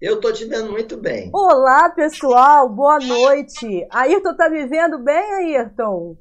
Eu estou te vendo muito bem. Olá, pessoal. Boa noite. Ayrton, tá me vendo bem, Ayrton?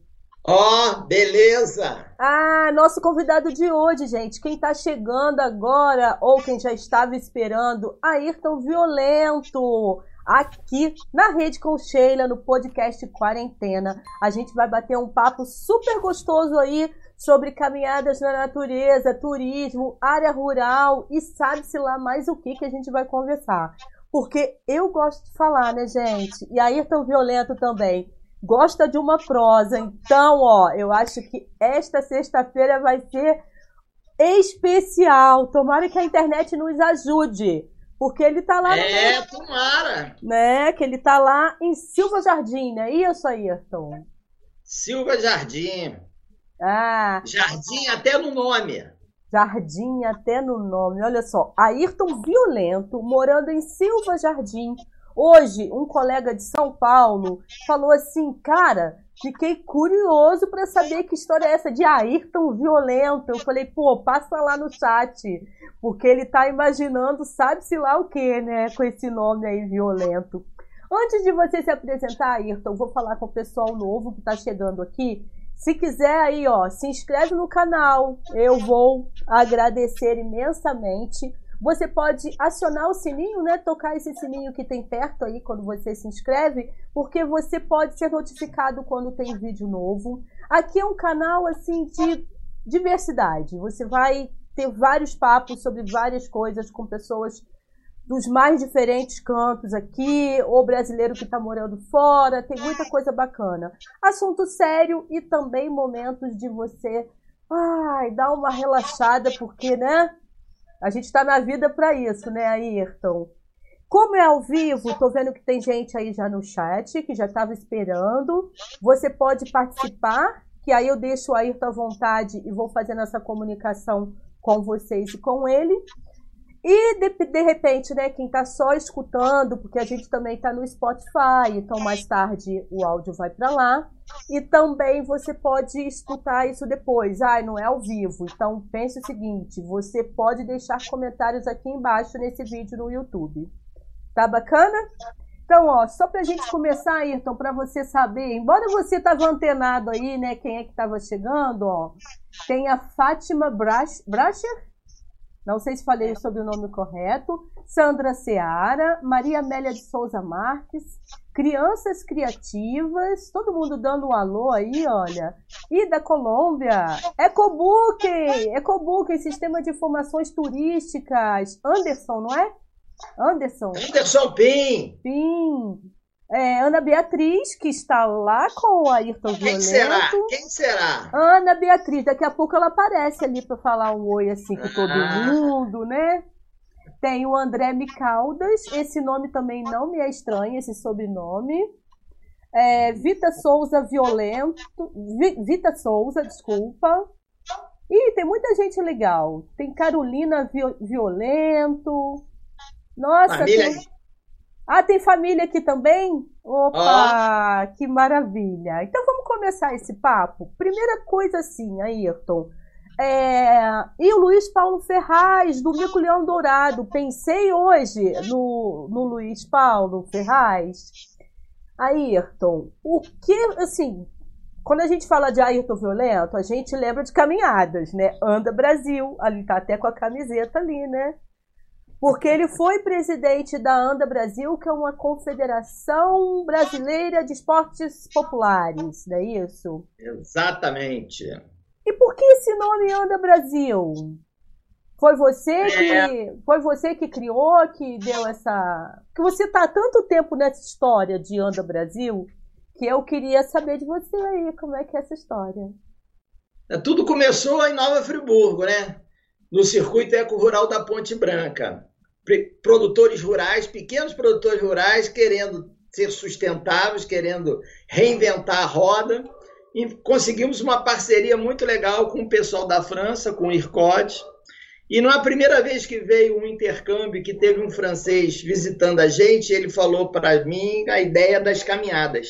Ó, beleza. Ah, nosso convidado de hoje, gente. Quem está chegando agora ou quem já estava esperando, Ayrton Violento. Aqui na Rede com Sheila, no podcast Quarentena. A gente vai bater um papo super gostoso aí sobre caminhadas na natureza, turismo, área rural e sabe-se lá mais o que a gente vai conversar. Porque eu gosto de falar, né, gente? E Ayrton Violento também gosta de uma prosa. Então, ó, eu acho que esta sexta-feira vai ser especial. Tomara que a internet nos ajude. Porque ele tá lá... É, no... tomara! Né? Que ele tá lá em Silva Jardim, não é isso, Ayrton? Silva Jardim. Ah. Jardim até no nome. Jardim até no nome. Olha só, Ayrton Violento, morando em Silva Jardim. Hoje, um colega de São Paulo falou assim, cara, fiquei curioso para saber que história é essa de Ayrton Violento. Eu falei, pô, passa lá no chat, porque ele tá imaginando sabe-se lá o que, né, com esse nome aí, Violento. Antes de você se apresentar, Ayrton, vou falar com o pessoal novo que tá chegando aqui. Se quiser aí, ó, se inscreve no canal, eu vou agradecer imensamente. Você pode acionar o sininho, né? Tocar esse sininho que tem perto aí quando você se inscreve, porque você pode ser notificado quando tem vídeo novo. Aqui é um canal, assim, de diversidade. Você vai ter vários papos sobre várias coisas com pessoas dos mais diferentes cantos aqui, ou brasileiro que está morando fora, tem muita coisa bacana. Assunto sério e também momentos de você, ai, dar uma relaxada, porque, né? A gente está na vida para isso, né, Ayrton? Como é ao vivo, estou vendo que tem gente aí já no chat, que já estava esperando. Você pode participar, que aí eu deixo o Ayrton à vontade e vou fazendo essa comunicação com vocês e com ele. E, de repente, né, quem está só escutando, porque a gente também está no Spotify, então mais tarde o áudio vai para lá. E também você pode escutar isso depois. Ah, não é ao vivo. Então, pense o seguinte, você pode deixar comentários aqui embaixo nesse vídeo no YouTube. Tá bacana? Então, ó, só para a gente começar, Ayrton, para você saber, embora você estava antenado aí, né, quem é que estava chegando, ó, tem a Fátima Bracher? Não sei se falei sobre o nome correto. Sandra Seara, Maria Amélia de Souza Marques, Crianças Criativas, todo mundo dando um alô aí, olha. E da Colômbia, EcoBooking, Sistema de Informações Turísticas. Anderson, não é? Anderson Pim. Pim. É, Ana Beatriz, que está lá com o Ayrton Violento. Quem será? Quem será? Ana Beatriz, daqui a pouco ela aparece ali para falar um oi assim com todo mundo, né? Tem o André Micaldas, esse nome também não me é estranho, esse sobrenome. É, Vita Souza, desculpa. Ih, tem muita gente legal. Tem Carolina Violento. Nossa, ah, tem família aqui também? Opa, que maravilha. Então vamos começar esse papo. Primeira coisa assim, Ayrton. E o Luiz Paulo Ferraz, do Mico Leão Dourado. Pensei hoje no Luiz Paulo Ferraz. Ayrton, o que, assim, quando a gente fala de Ayrton Violento, a gente lembra de caminhadas, né? Anda Brasil, ali tá até com a camiseta ali, né? Porque ele foi presidente da Anda Brasil, que é uma confederação brasileira de esportes populares, não é isso? Exatamente. E por que esse nome Anda Brasil? Foi você que criou, que deu essa... Que você está há tanto tempo nessa história de Anda Brasil, que eu queria saber de você aí, como é que é essa história. Tudo começou em Nova Friburgo, né? No Circuito Eco-Rural da Ponte Branca. Produtores rurais, pequenos produtores rurais, querendo ser sustentáveis, querendo reinventar a roda. E conseguimos uma parceria muito legal com o pessoal da França, com o IRCOD. E não é a primeira vez que veio um intercâmbio, que teve um francês visitando a gente, ele falou para mim a ideia das caminhadas,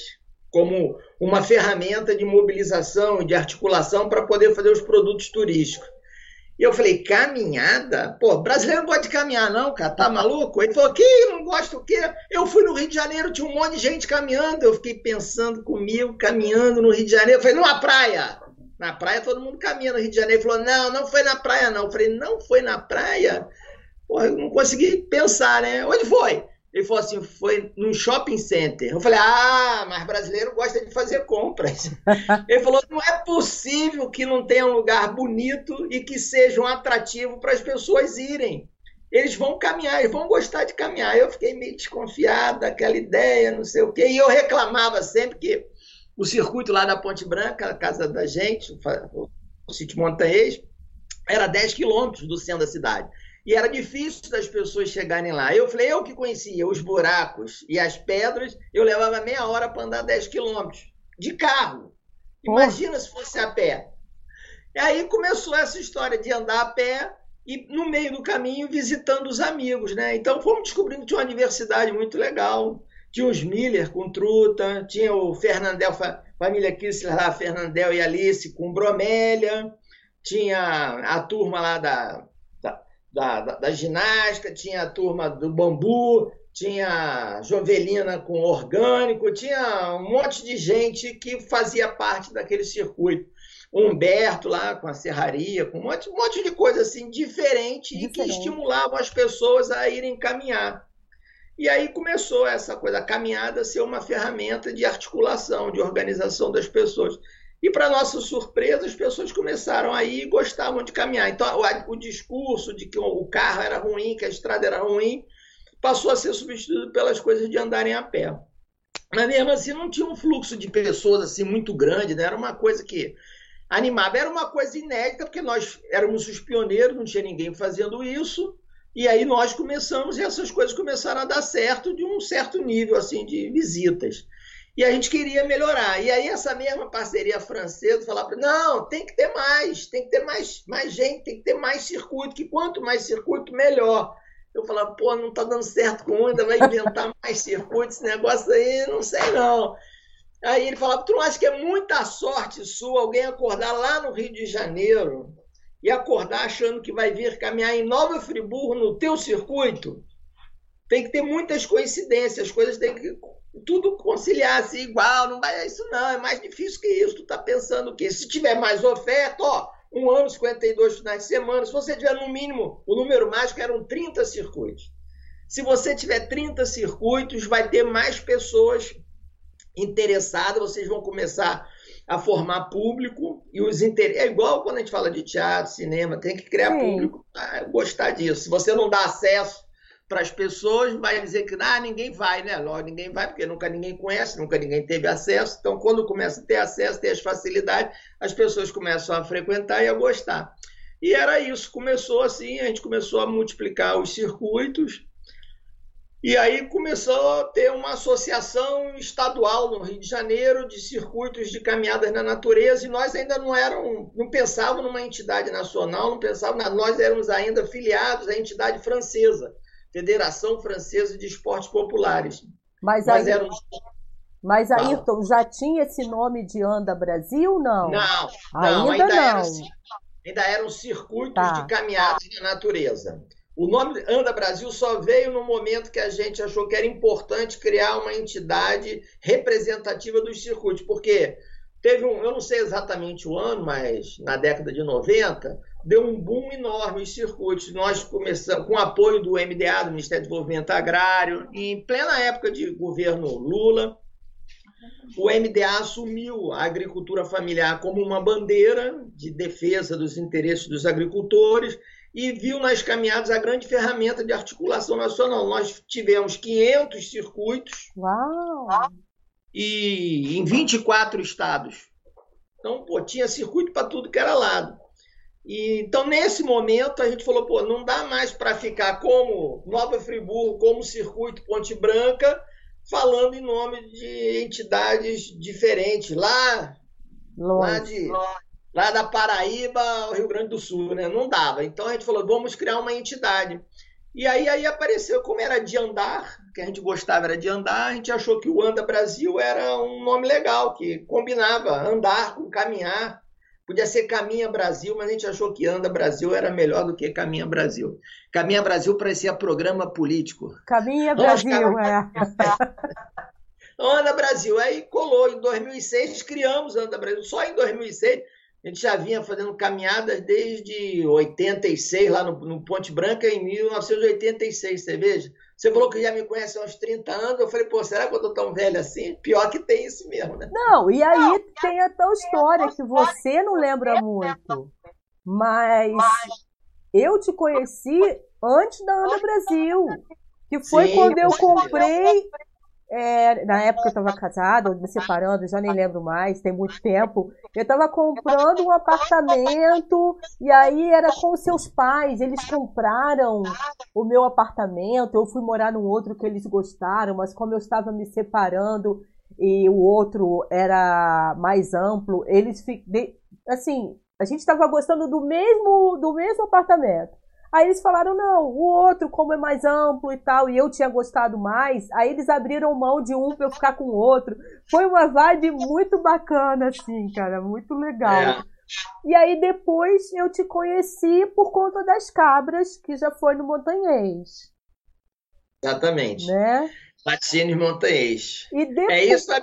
como uma ferramenta de mobilização, de articulação para poder fazer os produtos turísticos. E eu falei, caminhada? Pô, brasileiro não gosta de caminhar não, cara, tá maluco? Ele falou, que não gosto o quê? Eu fui no Rio de Janeiro, tinha um monte de gente caminhando, eu fiquei pensando comigo, caminhando no Rio de Janeiro, eu falei, numa praia! Na praia todo mundo caminha no Rio de Janeiro. Ele falou, não foi na praia não. Eu falei, não foi na praia? Pô, eu não consegui pensar, né? Onde foi? Ele falou assim, foi num shopping center. Eu falei, mas brasileiro gosta de fazer compras. Ele falou, não é possível que não tenha um lugar bonito e que seja um atrativo para as pessoas irem. Eles vão caminhar, eles vão gostar de caminhar. Eu fiquei meio desconfiada daquela ideia, não sei o quê. E eu reclamava sempre que o circuito lá da Ponte Branca, a casa da gente, o Sítio Montanhês, era 10 quilômetros do centro da cidade. E era difícil das pessoas chegarem lá. Eu falei, eu que conhecia os buracos e as pedras, eu levava meia hora para andar 10 quilômetros de carro. Imagina se fosse a pé. E aí começou essa história de andar a pé e, no meio do caminho, visitando os amigos, né? Então, fomos descobrindo que tinha uma universidade muito legal. Tinha os Miller com Truta, tinha o Fernandel, família Kissler lá, Fernandel e Alice com Bromélia, tinha a turma lá da ginástica, tinha a turma do bambu, tinha Jovelina com orgânico, tinha um monte de gente que fazia parte daquele circuito. O Humberto lá com a serraria, com um monte de coisa assim diferente e que estimulavam as pessoas a irem caminhar. E aí começou essa coisa, a caminhada ser uma ferramenta de articulação, de organização das pessoas. E, para nossa surpresa, as pessoas começaram a ir e gostavam de caminhar. Então, o discurso de que o carro era ruim, que a estrada era ruim, passou a ser substituído pelas coisas de andarem a pé. Mas, mesmo assim, não tinha um fluxo de pessoas assim, muito grande, né? Era uma coisa que animava. Era uma coisa inédita, porque nós éramos os pioneiros, não tinha ninguém fazendo isso. E aí nós começamos e essas coisas começaram a dar certo de um certo nível assim, de visitas. E a gente queria melhorar. E aí essa mesma parceria francesa falava, não, tem que ter mais gente, tem que ter mais circuito, que quanto mais circuito, melhor. Eu falava, pô, não está dando certo com um, ainda vai inventar mais circuito, esse negócio aí, não sei não. Aí ele falava, tu não acha que é muita sorte sua alguém acordar lá no Rio de Janeiro e acordar achando que vai vir caminhar em Nova Friburgo no teu circuito? Tem que ter muitas coincidências, as coisas tem que tudo conciliar assim, igual, não vai isso não, é mais difícil que isso, tu tá pensando o quê? Se tiver mais oferta, ó, um ano, 52 finais de semana, se você tiver no mínimo, o número mágico eram 30 circuitos. Se você tiver 30 circuitos, vai ter mais pessoas interessadas, vocês vão começar a formar público e os interesses. É igual quando a gente fala de teatro, cinema, tem que criar público para gostar disso. Se você não dá acesso para as pessoas, vai dizer que ninguém vai, né? Logo, ninguém vai, porque nunca ninguém conhece, nunca ninguém teve acesso. Então, quando começa a ter acesso, ter as facilidades, as pessoas começam a frequentar e a gostar. E era isso, começou assim, a gente começou a multiplicar os circuitos. E aí começou a ter uma associação estadual no Rio de Janeiro de circuitos de caminhadas na natureza e nós ainda não pensávamos numa entidade nacional, não pensávamos, nós éramos ainda filiados à entidade francesa, Federação Francesa de Esportes Populares. Mas Ayrton, já tinha esse nome de Anda Brasil, não? Não, ainda eram circuitos de caminhadas na natureza. O nome Anda Brasil só veio no momento que a gente achou que era importante criar uma entidade representativa dos circuitos, porque teve eu não sei exatamente o ano, mas na década de 90, deu um boom enorme os circuitos. Nós começamos com o apoio do MDA, do Ministério do Desenvolvimento Agrário, e em plena época de governo Lula, o MDA assumiu a agricultura familiar como uma bandeira de defesa dos interesses dos agricultores, e viu nas caminhadas a grande ferramenta de articulação nacional. Nós tivemos 500 circuitos. Uau. E em 24 estados. Então, pô, tinha circuito para tudo que era lado. E, então, nesse momento, a gente falou, pô, não dá mais para ficar como Nova Friburgo, como Circuito Ponte Branca, falando em nome de entidades diferentes. Lá da Paraíba ao Rio Grande do Sul, né? Não dava. Então a gente falou, vamos criar uma entidade. E aí apareceu, como era de andar, que a gente gostava era de andar, a gente achou que o Anda Brasil era um nome legal, que combinava andar com caminhar, Podia ser Caminha Brasil, mas a gente achou que Anda Brasil era melhor do que Caminha Brasil. Caminha Brasil parecia programa político. Caminha Brasil, Anda Brasil, aí colou. Em 2006, criamos Anda Brasil. Só em 2006, a gente já vinha fazendo caminhadas desde 86, lá no Ponte Branca, em 1986, você veja. Você falou que já me conhece há uns 30 anos, eu falei, pô, será que eu tô tão velho assim? Pior que tem isso mesmo, né? Não, e aí não, tem a tal história que você não lembra muito, mas eu te conheci antes da Anda Brasil, que foi quando eu comprei, na época eu estava casada, me separando, já nem lembro mais, tem muito tempo, eu estava comprando um apartamento e aí era com os seus pais, eles compraram o meu apartamento, eu fui morar num outro que eles gostaram, mas como eu estava me separando e o outro era mais amplo, eles assim, a gente estava gostando do mesmo apartamento. Aí eles falaram, não, o outro, como é mais amplo e tal, e eu tinha gostado mais, aí eles abriram mão de um pra eu ficar com o outro. Foi uma vibe muito bacana, assim, cara, muito legal. É. E aí depois eu te conheci por conta das cabras, que já foi no Montanhês. Exatamente. Né? Patrocínio Montanhês. E depois... É isso a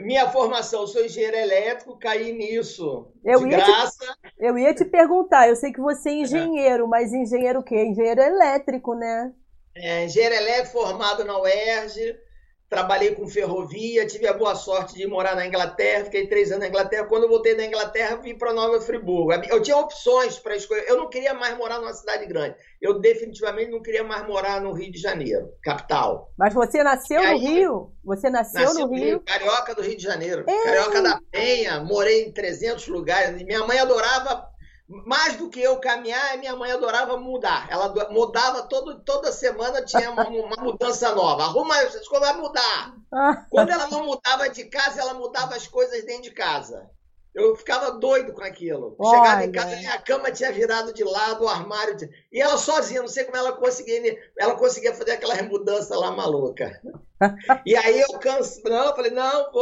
minha formação, eu sou engenheiro elétrico, caí nisso, eu ia te perguntar, eu sei que você é engenheiro, mas engenheiro o quê? Engenheiro elétrico, né? Engenheiro elétrico, formado na UERJ, trabalhei com ferrovia, tive a boa sorte de morar na Inglaterra, fiquei 3 anos na Inglaterra, quando eu voltei da Inglaterra, vim para Nova Friburgo. Eu tinha opções para escolher, eu não queria mais morar numa cidade grande, eu definitivamente não queria mais morar no Rio de Janeiro, capital. Mas você nasceu no Rio? Você nasceu no Rio? Carioca do Rio de Janeiro. Ei. Carioca da Penha, morei em 300 lugares. Minha mãe adorava, mais do que eu caminhar, minha mãe adorava mudar. Ela mudava, toda semana tinha uma mudança nova. Arruma, essas coisas vai mudar. Quando ela não mudava de casa, ela mudava as coisas dentro de casa. Eu ficava doido com aquilo. Olha. Chegava em casa, minha cama tinha virado de lado, o armário... E ela sozinha, não sei como ela conseguia fazer aquela mudança lá maluca. E aí eu falei, não,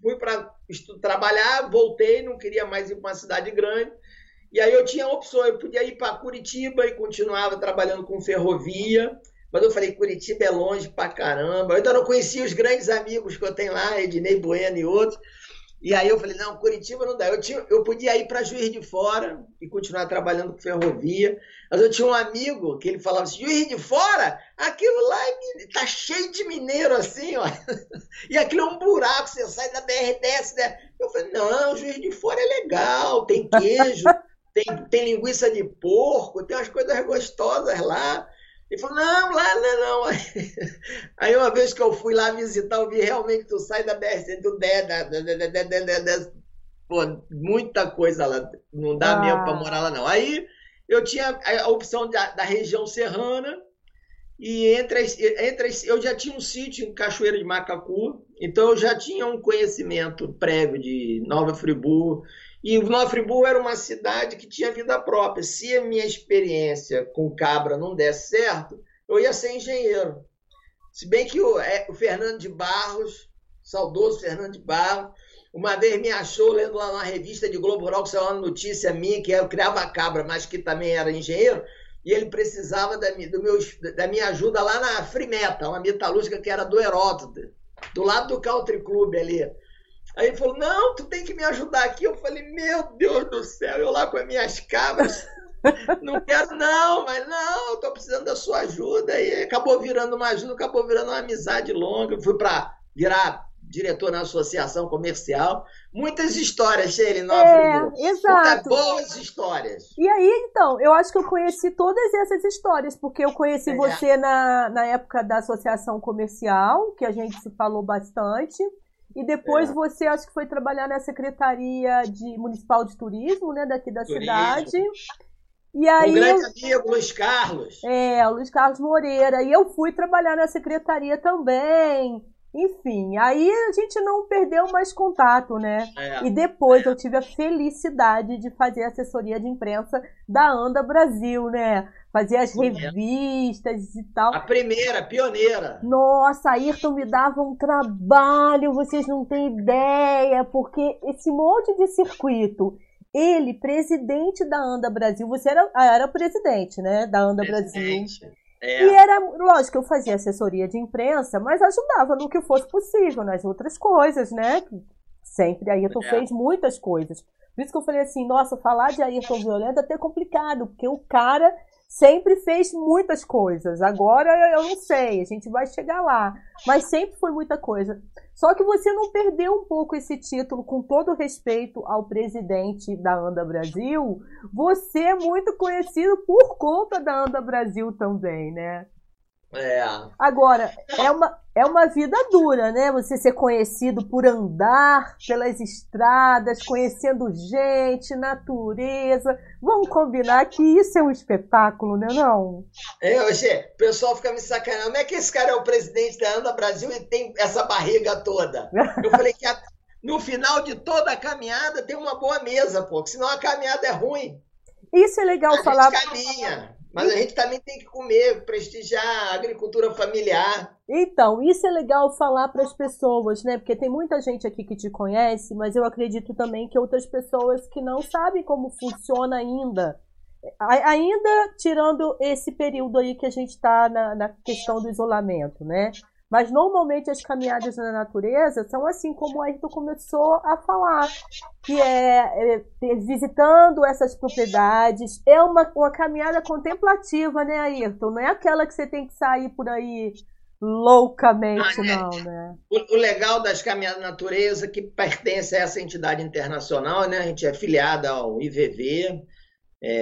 fui para trabalhar, voltei, não queria mais ir para uma cidade grande. E aí eu tinha opção, eu podia ir para Curitiba e continuava trabalhando com ferrovia... Mas eu falei, Curitiba é longe pra caramba. Eu ainda não conhecia os grandes amigos que eu tenho lá, Ednei Bueno e outros. E aí eu falei, não, Curitiba não dá. Eu podia ir para Juiz de Fora e continuar trabalhando com ferrovia. Mas eu tinha um amigo que ele falava assim, Juiz de Fora? Aquilo lá tá cheio de mineiro assim, ó. E aquilo é um buraco, você sai da BR, desce, né? Eu falei, não, Juiz de Fora é legal, tem queijo, tem linguiça de porco, tem umas coisas gostosas lá. Ele falou, não, lá não. Aí uma vez que eu fui lá visitar, eu vi realmente, tu sai da BRC, tu pô, muita coisa lá, não dá mesmo para morar lá não. Aí eu tinha a opção da região serrana, e eu já tinha um sítio em Cachoeira de Macacu, então eu já tinha um conhecimento prévio de Nova Friburgo, e Nova Friburgo era uma cidade que tinha vida própria. Se a minha experiência com cabra não desse certo, eu ia ser engenheiro. Se bem que o Fernando de Barros, saudoso Fernando de Barros, uma vez me achou lendo lá na revista de Globo Rural, que saiu uma notícia minha, que eu criava cabra, mas que também era engenheiro, e ele precisava da minha ajuda lá na Frimeta, uma metalúrgica que era do Heródoto, do lado do Country Club ali. Aí ele falou, não, tu tem que me ajudar aqui. Eu falei, meu Deus do céu, eu lá com as minhas cabras, não quero não, mas não, eu tô precisando da sua ajuda. E acabou virando uma ajuda, acabou virando uma amizade longa. Eu fui para virar diretor na Associação Comercial. Muitas histórias, Sheila, em Nova Friburgo. Exato. Muitas boas histórias. E aí, então, eu acho que eu conheci todas essas histórias, porque eu conheci você na época da Associação Comercial, que a gente se falou bastante. E depois você, acho que foi trabalhar na Secretaria Municipal de Turismo, né, daqui da cidade. E aí, um grande amigo, Luiz Carlos. O Luiz Carlos Moreira. E eu fui trabalhar na Secretaria também. Enfim, aí a gente não perdeu mais contato, né? E depois eu tive a felicidade de fazer assessoria de imprensa da Anda Brasil, né? Fazia as revistas e tal. A primeira, pioneira. Nossa, Ayrton me dava um trabalho, vocês não têm ideia, porque esse monte de circuito, ele, presidente da Anda Brasil, você era o presidente, né, da Anda Brasil. É. E era, lógico, eu fazia assessoria de imprensa, mas ajudava no que fosse possível, nas outras coisas, né, sempre Ayrton fez muitas coisas. Por isso que eu falei assim, nossa, falar de Ayrton Violento é até complicado, porque o cara sempre fez muitas coisas. Agora eu não sei, a gente vai chegar lá. Mas sempre foi muita coisa. Só que você não perdeu um pouco esse título, com todo respeito ao presidente da Anda Brasil. Você é muito conhecido por conta da Anda Brasil também, né? É. Agora, é uma vida dura, né? Você ser conhecido por andar pelas estradas, conhecendo gente, natureza. Vamos combinar que isso é um espetáculo, né, não? O pessoal fica me sacanando. Como é que esse cara é o presidente da Anda Brasil e tem essa barriga toda? Eu falei que no final de toda a caminhada tem uma boa mesa, pô, senão a caminhada é ruim. Isso é legal falar. Mas a gente também tem que comer, prestigiar a agricultura familiar. Então, isso é legal falar para as pessoas, né? Porque tem muita gente aqui que te conhece, mas eu acredito também que outras pessoas que não sabem como funciona ainda. Ainda tirando esse período aí que a gente está na questão do isolamento, né? Mas normalmente as caminhadas na natureza são assim como o Ayrton começou a falar, que é visitando essas propriedades, é uma caminhada contemplativa, né, Ayrton? Não é aquela que você tem que sair por aí loucamente, não, né? O legal das caminhadas na natureza, que pertence a essa entidade internacional, né? A gente é filiada ao IVV,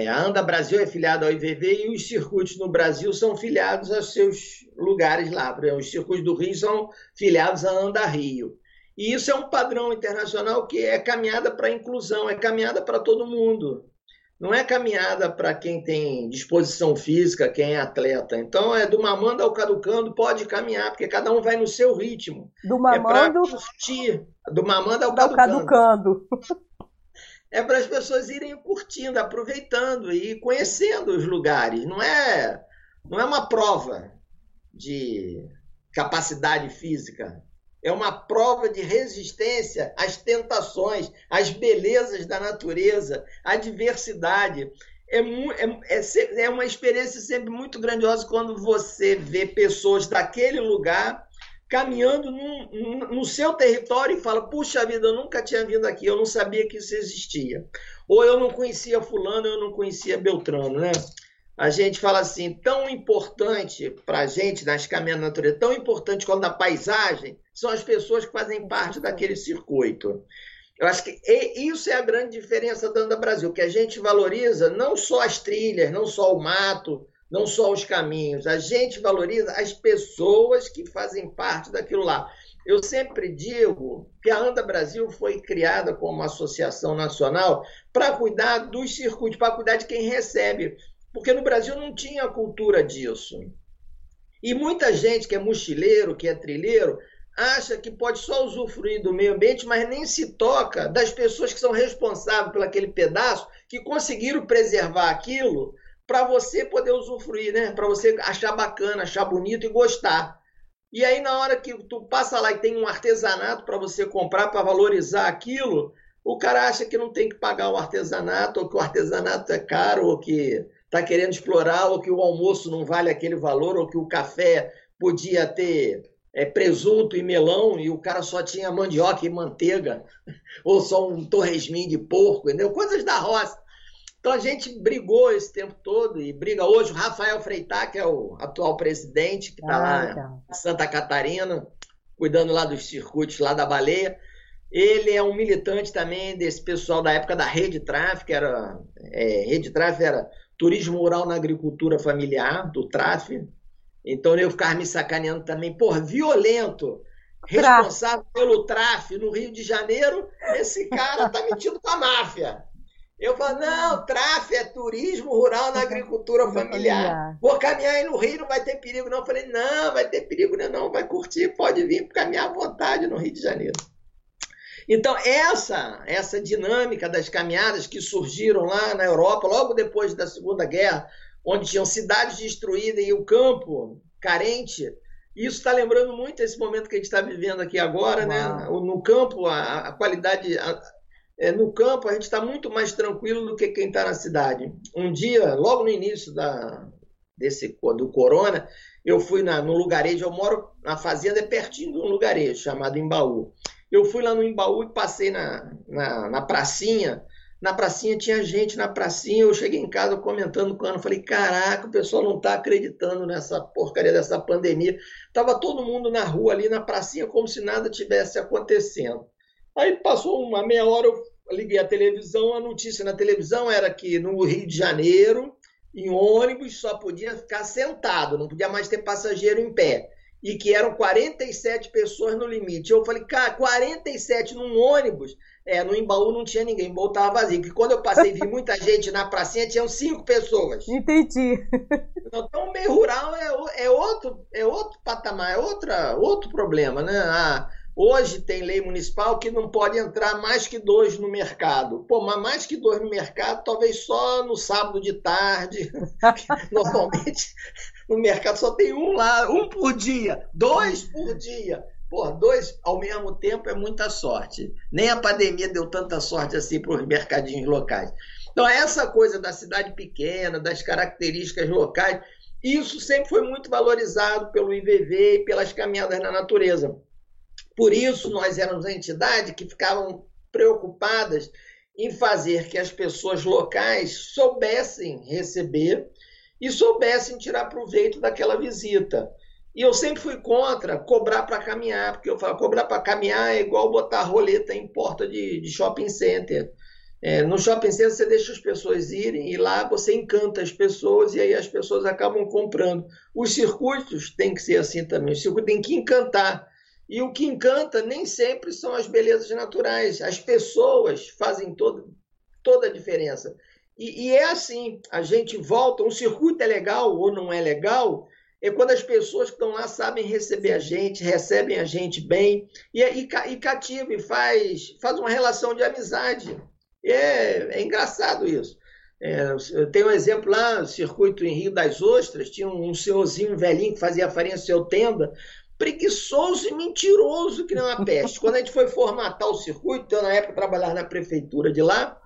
a Anda Brasil é filiada ao IVV e os circuitos no Brasil são filiados aos seus lugares lá. Por exemplo, os circuitos do Rio são filiados à Anda Rio. E isso é um padrão internacional que é caminhada para a inclusão, é caminhada para todo mundo. Não é caminhada para quem tem disposição física, quem é atleta. Então, é do mamando ao caducando, pode caminhar, porque cada um vai no seu ritmo. Do mamando ao caducando. É para as pessoas irem curtindo, aproveitando e conhecendo os lugares. Não é uma prova de capacidade física. É uma prova de resistência às tentações, às belezas da natureza, à diversidade. É uma experiência sempre muito grandiosa quando você vê pessoas daquele lugar caminhando no seu território e fala, puxa vida, eu nunca tinha vindo aqui, eu não sabia que isso existia. Ou eu não conhecia fulano, eu não conhecia beltrano, né? A gente fala assim, tão importante para a gente, nas caminhadas da natureza, tão importante quanto a paisagem, são as pessoas que fazem parte daquele circuito. Eu acho que isso é a grande diferença da Anda Brasil, que a gente valoriza não só as trilhas, não só o mato, não só os caminhos, a gente valoriza as pessoas que fazem parte daquilo lá. Eu sempre digo que a Anda Brasil foi criada como uma associação nacional para cuidar dos circuitos, para cuidar de quem recebe, porque no Brasil não tinha cultura disso. E muita gente que é mochileiro, que é trilheiro, acha que pode só usufruir do meio ambiente, mas nem se toca das pessoas que são responsáveis por aquele pedaço, que conseguiram preservar aquilo, para você poder usufruir, né? Para você achar bacana, achar bonito e gostar. E aí, na hora que tu passa lá e tem um artesanato para você comprar, para valorizar aquilo, o cara acha que não tem que pagar o artesanato, ou que o artesanato é caro, ou que está querendo explorar, ou que o almoço não vale aquele valor, ou que o café podia ter presunto e melão, e o cara só tinha mandioca e manteiga, ou só um torresminho de porco, entendeu? Coisas da roça. Então, a gente brigou esse tempo todo e briga hoje. O Rafael Freitag, que é o atual presidente, que está lá em Santa Catarina, cuidando lá dos circuitos lá da baleia. Ele é um militante também desse pessoal da época da Rede Traf, que era, Rede Traf era turismo rural na agricultura familiar, do Traf. Então, eu ficava me sacaneando também. Porra, violento, responsável pelo Traf no Rio de Janeiro, esse cara está metido com a máfia. Eu falo, não, tráfego é turismo rural na agricultura familiar. Vou caminhar aí no Rio, não vai ter perigo, não. Eu falei, não, vai ter perigo, não, vai curtir, pode vir caminhar à vontade no Rio de Janeiro. Então, essa dinâmica das caminhadas que surgiram lá na Europa, logo depois da Segunda Guerra, onde tinham cidades destruídas e o campo carente. Isso está lembrando muito esse momento que a gente está vivendo aqui agora, né? No campo, a qualidade... no campo, a gente está muito mais tranquilo do que quem está na cidade. Um dia, logo no início do corona, eu fui num lugarejo, eu moro na fazenda, é pertinho de um lugarejo chamado Imbaú. Eu fui lá no Imbaú e passei na pracinha. Na pracinha tinha gente, na pracinha eu cheguei em casa comentando com o Ana, falei, caraca, o pessoal não está acreditando nessa porcaria dessa pandemia. Estava todo mundo na rua ali, na pracinha, como se nada tivesse acontecendo. Aí passou uma meia hora, eu liguei a televisão, a notícia na televisão era que no Rio de Janeiro, em ônibus, só podia ficar sentado, não podia mais ter passageiro em pé. E que eram 47 pessoas no limite. Eu falei, cara, 47 num ônibus? No Imbaú não tinha ninguém, o Imbaú estava vazio. Porque quando eu passei, vi muita gente na pracinha, tinham 5 pessoas. Entendi. Então, o meio rural é outro patamar, outro problema, né? Hoje tem lei municipal que não pode entrar mais que 2 no mercado. Pô, mas mais que 2 no mercado, talvez só no sábado de tarde. Normalmente, no mercado só tem um lá, um por dia, 2 por dia. Pô, 2 ao mesmo tempo é muita sorte. Nem a pandemia deu tanta sorte assim para os mercadinhos locais. Então, essa coisa da cidade pequena, das características locais, isso sempre foi muito valorizado pelo IVV e pelas caminhadas na natureza. Por isso, nós éramos a entidade que ficavam preocupadas em fazer que as pessoas locais soubessem receber e soubessem tirar proveito daquela visita. E eu sempre fui contra cobrar para caminhar, porque eu falo, cobrar para caminhar é igual botar roleta em porta de shopping center. No shopping center você deixa as pessoas irem e lá você encanta as pessoas e aí as pessoas acabam comprando. Os circuitos têm que ser assim também, o circuito tem que encantar. E o que encanta nem sempre são as belezas naturais. As pessoas fazem toda a diferença. E é assim, a gente volta, um circuito é legal ou não é legal, é quando as pessoas que estão lá sabem receber a gente, recebem a gente bem, e cativa, e faz uma relação de amizade. É engraçado isso. Eu tenho um exemplo lá, circuito em Rio das Ostras, tinha um senhorzinho, um velhinho que fazia farinha no seu tenda, preguiçoso e mentiroso que não é uma peste. Quando a gente foi formatar o circuito, eu na época trabalhava na prefeitura de lá,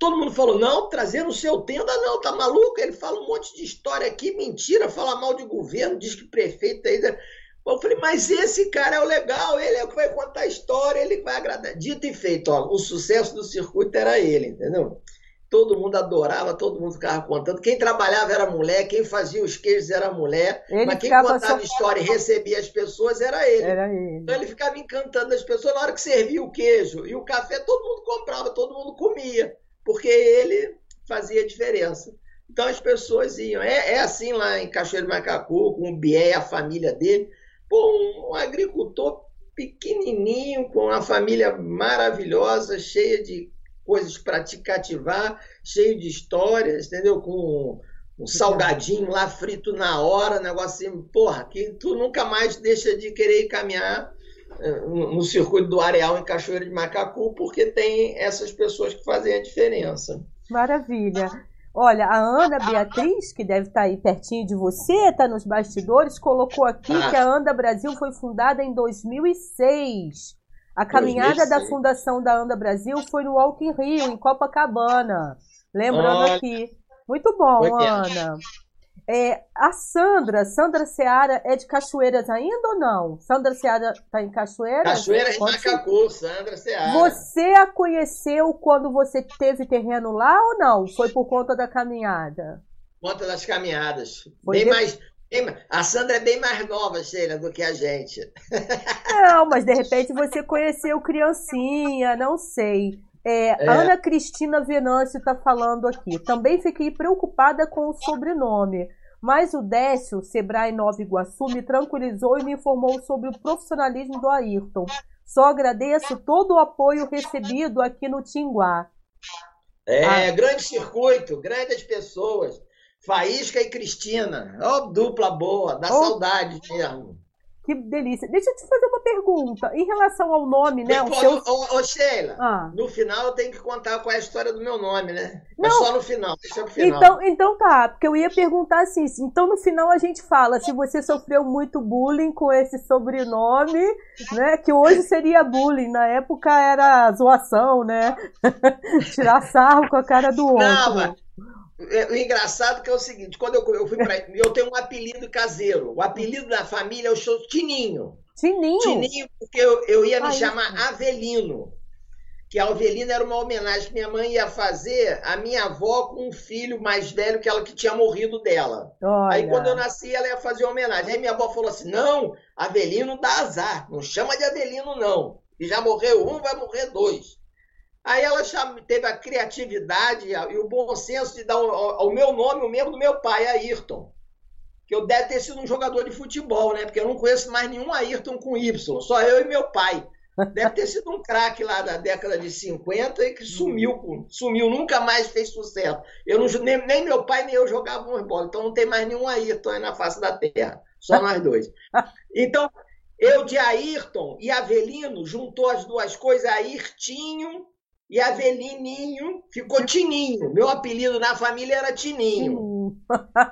todo mundo falou, não, trazendo o seu tenda, não, tá maluco? Ele fala um monte de história aqui, mentira, fala mal de governo, diz que prefeito ainda... Eu falei, mas esse cara é o legal, ele é o que vai contar a história, ele vai agradar. Dito e feito, ó, o sucesso do circuito era ele, entendeu? Todo mundo adorava, todo mundo ficava contando. Quem trabalhava era mulher, quem fazia os queijos era mulher, ele mas quem contava história e recebia as pessoas era ele. Então ele ficava encantando as pessoas. Na hora que servia o queijo e o café, todo mundo comprava, todo mundo comia, porque ele fazia diferença. Então as pessoas iam. É assim lá em Cachoeira de Macacu, com o Bié e a família dele. Pô, um agricultor pequenininho, com uma família maravilhosa, cheia de coisas para te cativar, cheio de histórias, entendeu? Com um salgadinho lá frito na hora, um negócio assim, porra, que tu nunca mais deixa de querer caminhar no circuito do Areal em Cachoeira de Macacu, porque tem essas pessoas que fazem a diferença. Maravilha. Olha, a Ana Beatriz, que deve estar aí pertinho de você, está nos bastidores, colocou aqui que a Anda Brasil foi fundada em 2006. A caminhada da fundação da Anda Brasil foi no Walking Rio, em Copacabana. Lembrando aqui. Muito bom, Ana. A Sandra Seara é de Cachoeiras ainda ou não? Sandra Seara está em Cachoeiras? Cachoeiras de Macacu, Sandra Seara. Você a conheceu quando você teve terreno lá ou não? Foi por conta da caminhada? Por conta das caminhadas. Bem mais... A Sandra é bem mais nova, Sheila, do que a gente. Não, mas de repente você conheceu criancinha, não sei. Ana Cristina Venâncio está falando aqui. Também fiquei preocupada com o sobrenome, mas o Décio, Sebrae Nova Iguaçu, me tranquilizou e me informou sobre o profissionalismo do Ayrton. Só agradeço todo o apoio recebido aqui no Tinguá. Grande circuito, grandes pessoas. Faísca e Cristina, dupla boa, dá saudade mesmo. Que delícia. Deixa eu te fazer uma pergunta. Em relação ao nome, né? Ô, Sheila, no final eu tenho que contar qual é a história do meu nome, né? Não. É só no final, deixa pro final. Então tá, porque eu ia perguntar assim, então no final a gente fala se você sofreu muito bullying com esse sobrenome, né? Que hoje seria bullying, na época era zoação, né? Tirar sarro com a cara do outro. Não, mas... O engraçado que é o seguinte, quando eu fui pra... Eu tenho um apelido caseiro. O apelido da família é o show Tininho. Tininho? Tininho, porque eu ia me chamar Avelino. Que Avelino era uma homenagem que minha mãe ia fazer à minha avó com um filho mais velho que ela que tinha morrido dela. Olha. Aí quando eu nasci, ela ia fazer uma homenagem. Aí minha avó falou assim, não, Avelino dá azar. Não chama de Avelino, não. E já morreu um, vai morrer dois. Aí ela teve a criatividade e o bom senso de dar ao meu nome o mesmo do meu pai, Ayrton. Que eu deve ter sido um jogador de futebol, né? Porque eu não conheço mais nenhum Ayrton com Y, só eu e meu pai. Deve ter sido um craque lá da década de 50 e que sumiu, nunca mais fez sucesso. Eu não, nem meu pai nem eu jogavam bola, então não tem mais nenhum Ayrton aí na face da terra, só nós dois. Então, eu de Ayrton e Avelino juntou as duas coisas, Ayrtinho... E Avelininho ficou Tininho. Meu apelido na família era Tininho.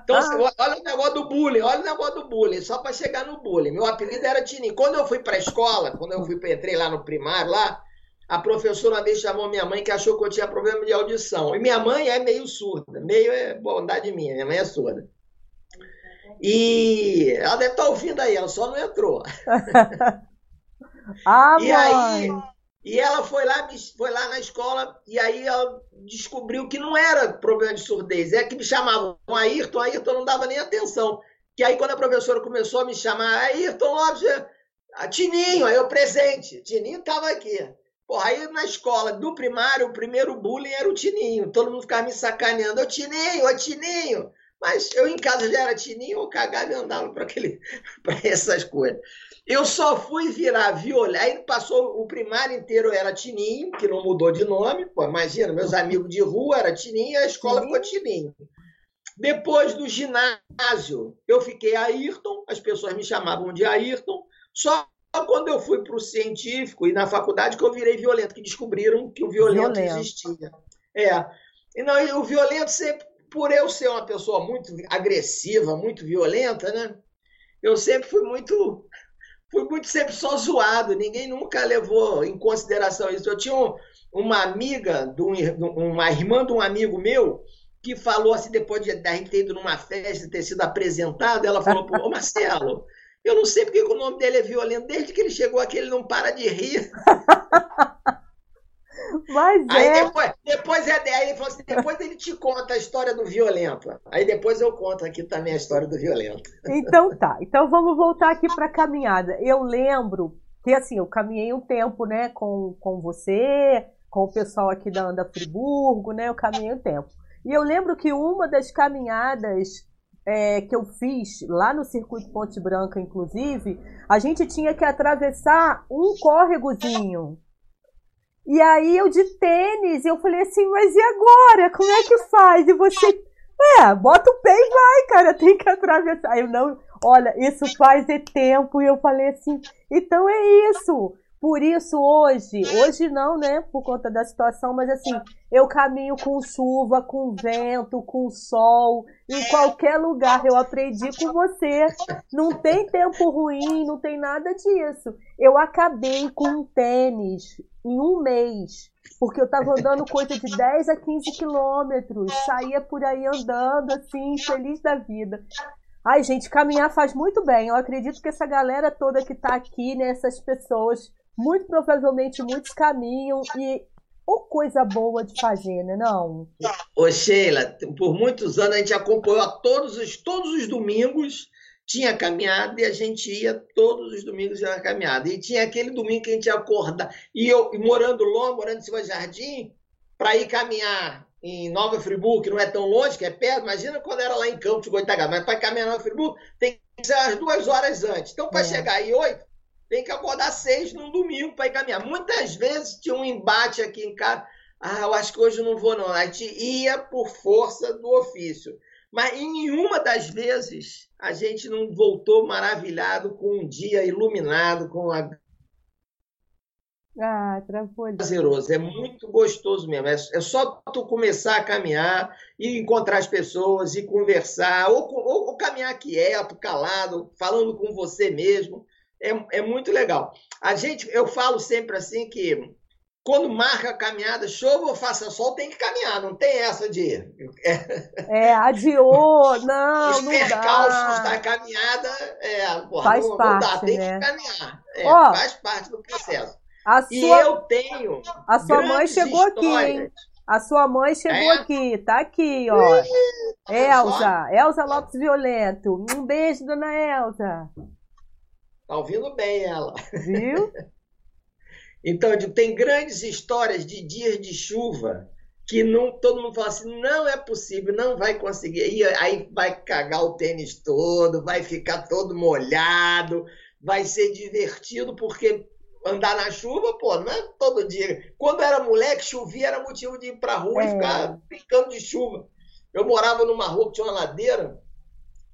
Então, olha o negócio do bullying, só para chegar no bullying. Meu apelido era Tininho. Quando eu fui para a escola, entrei lá no primário, a professora uma vez chamou minha mãe que achou que eu tinha problema de audição. E minha mãe é meio surda, meio é bondade minha mãe é surda. E ela deve estar ouvindo aí, ela só não entrou. E aí... E ela foi lá na escola e aí ela descobriu que não era problema de surdez, é que me chamavam Ayrton não dava nem atenção. Que aí quando a professora começou a me chamar Ayrton Lopes, Tininho, aí eu presente, Tininho estava aqui. Porra, aí na escola do primário, o primeiro bullying era o Tininho, todo mundo ficava me sacaneando, ô Tininho. Mas eu em casa já era Tininho, eu cagava e andava para essas coisas. Eu só fui virar Violeta, aí passou o primário inteiro era Tininho, que não mudou de nome, pô, imagina, meus amigos de rua era Tininho, a escola ficou Tininho. Depois do ginásio, eu fiquei Ayrton, as pessoas me chamavam de Ayrton, só quando eu fui para o científico e na faculdade que eu virei Violento, que descobriram que o Violento existia. É, e não, e o Violento sempre, por eu ser uma pessoa muito agressiva, muito violenta, né? Eu sempre fui sempre só zoado, ninguém nunca levou em consideração isso. Eu tinha uma amiga, uma irmã de um amigo meu, que falou assim, depois de a gente ter ido numa festa, ter sido apresentada, ela falou, ô Marcelo, eu não sei porque o nome dele é Violento, desde que ele chegou aqui ele não para de rir. Mas aí é. Aí ele falou assim, depois ele te conta a história do Violento. Aí depois eu conto aqui também a história do Violento. Então tá, então vamos voltar aqui para a caminhada. Eu lembro que assim, eu caminhei um tempo, né, com você, com o pessoal aqui da Anda Friburgo, né, eu caminhei um tempo. E eu lembro que uma das caminhadas que eu fiz lá no Circuito Ponte Branca, inclusive, a gente tinha que atravessar um córregozinho. E aí eu de tênis, eu falei assim, mas e agora? Como é que faz? E você, bota o pé e vai, cara, tem que atravessar. Eu não, olha, isso faz tempo. E eu falei assim, então é isso. Por isso hoje não, né, por conta da situação, mas assim, eu caminho com chuva, com vento, com sol, em qualquer lugar. Eu aprendi com você, não tem tempo ruim, não tem nada disso. Eu acabei com um tênis em um mês, porque eu estava andando coisa de 10 a 15 quilômetros, saía por aí andando, assim, feliz da vida. Ai, gente, caminhar faz muito bem. Eu acredito que essa galera toda que está aqui, né, essas pessoas, muito provavelmente muitos caminham e... Ou coisa boa de fazer, né? Não? Ô, Sheila, por muitos anos a gente acompanhou todos os domingos, tinha caminhada e a gente ia todos os domingos na caminhada. E tinha aquele domingo que a gente ia acordar. E eu, morando em Silva Jardim, para ir caminhar em Nova Friburgo, que não é tão longe, que é perto, imagina quando era lá em Campos de Goitacazes, mas para caminhar em Nova Friburgo tem que ser às 2 horas antes. Então, para chegar aí 8, tem que acordar 6 no domingo para ir caminhar. Muitas vezes tinha um embate aqui em casa, eu acho que hoje não vou não. A gente ia por força do ofício. Mas em nenhuma das vezes a gente não voltou maravilhado com um dia iluminado, com a... Ah, tranquilo. Prazeroso, é muito gostoso mesmo. É só tu começar a caminhar e encontrar as pessoas e conversar, ou caminhar quieto, calado, falando com você mesmo. É muito legal. Eu falo sempre assim que quando marca a caminhada, chova ou faça sol, tem que caminhar, não tem essa de... Adiou, não, os percalços da caminhada, não dá, tem que caminhar. Faz parte do processo. A sua mãe chegou aqui, hein? A sua mãe chegou aqui, tá aqui, ó. Elza Lopes Violento. Um beijo, dona Elza. Tá ouvindo bem ela. Viu? Então, tem grandes histórias de dias de chuva que não, todo mundo fala assim, não é possível, não vai conseguir. E aí vai cagar o tênis todo, vai ficar todo molhado, vai ser divertido, porque andar na chuva, não é todo dia. Quando era moleque, chovia, era motivo de ir pra rua e ficar brincando de chuva. Eu morava numa rua que tinha uma ladeira,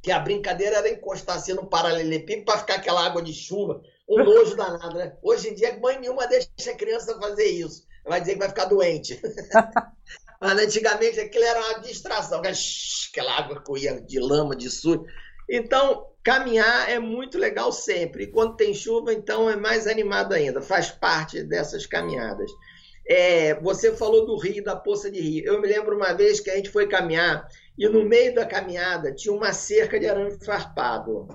que a brincadeira era encostar assim no paralelepípedo para ficar aquela água de chuva. Um nojo danado, né? Hoje em dia, mãe nenhuma deixa a criança fazer isso. Vai dizer que vai ficar doente. Mas antigamente aquilo era uma distração. Aquela água corria de lama, de sujo. Então, caminhar é muito legal sempre. E quando tem chuva, então é mais animado ainda. Faz parte dessas caminhadas. Você falou do rio, da poça de rio. Eu me lembro uma vez que a gente foi caminhar e no meio da caminhada tinha uma cerca de arame farpado.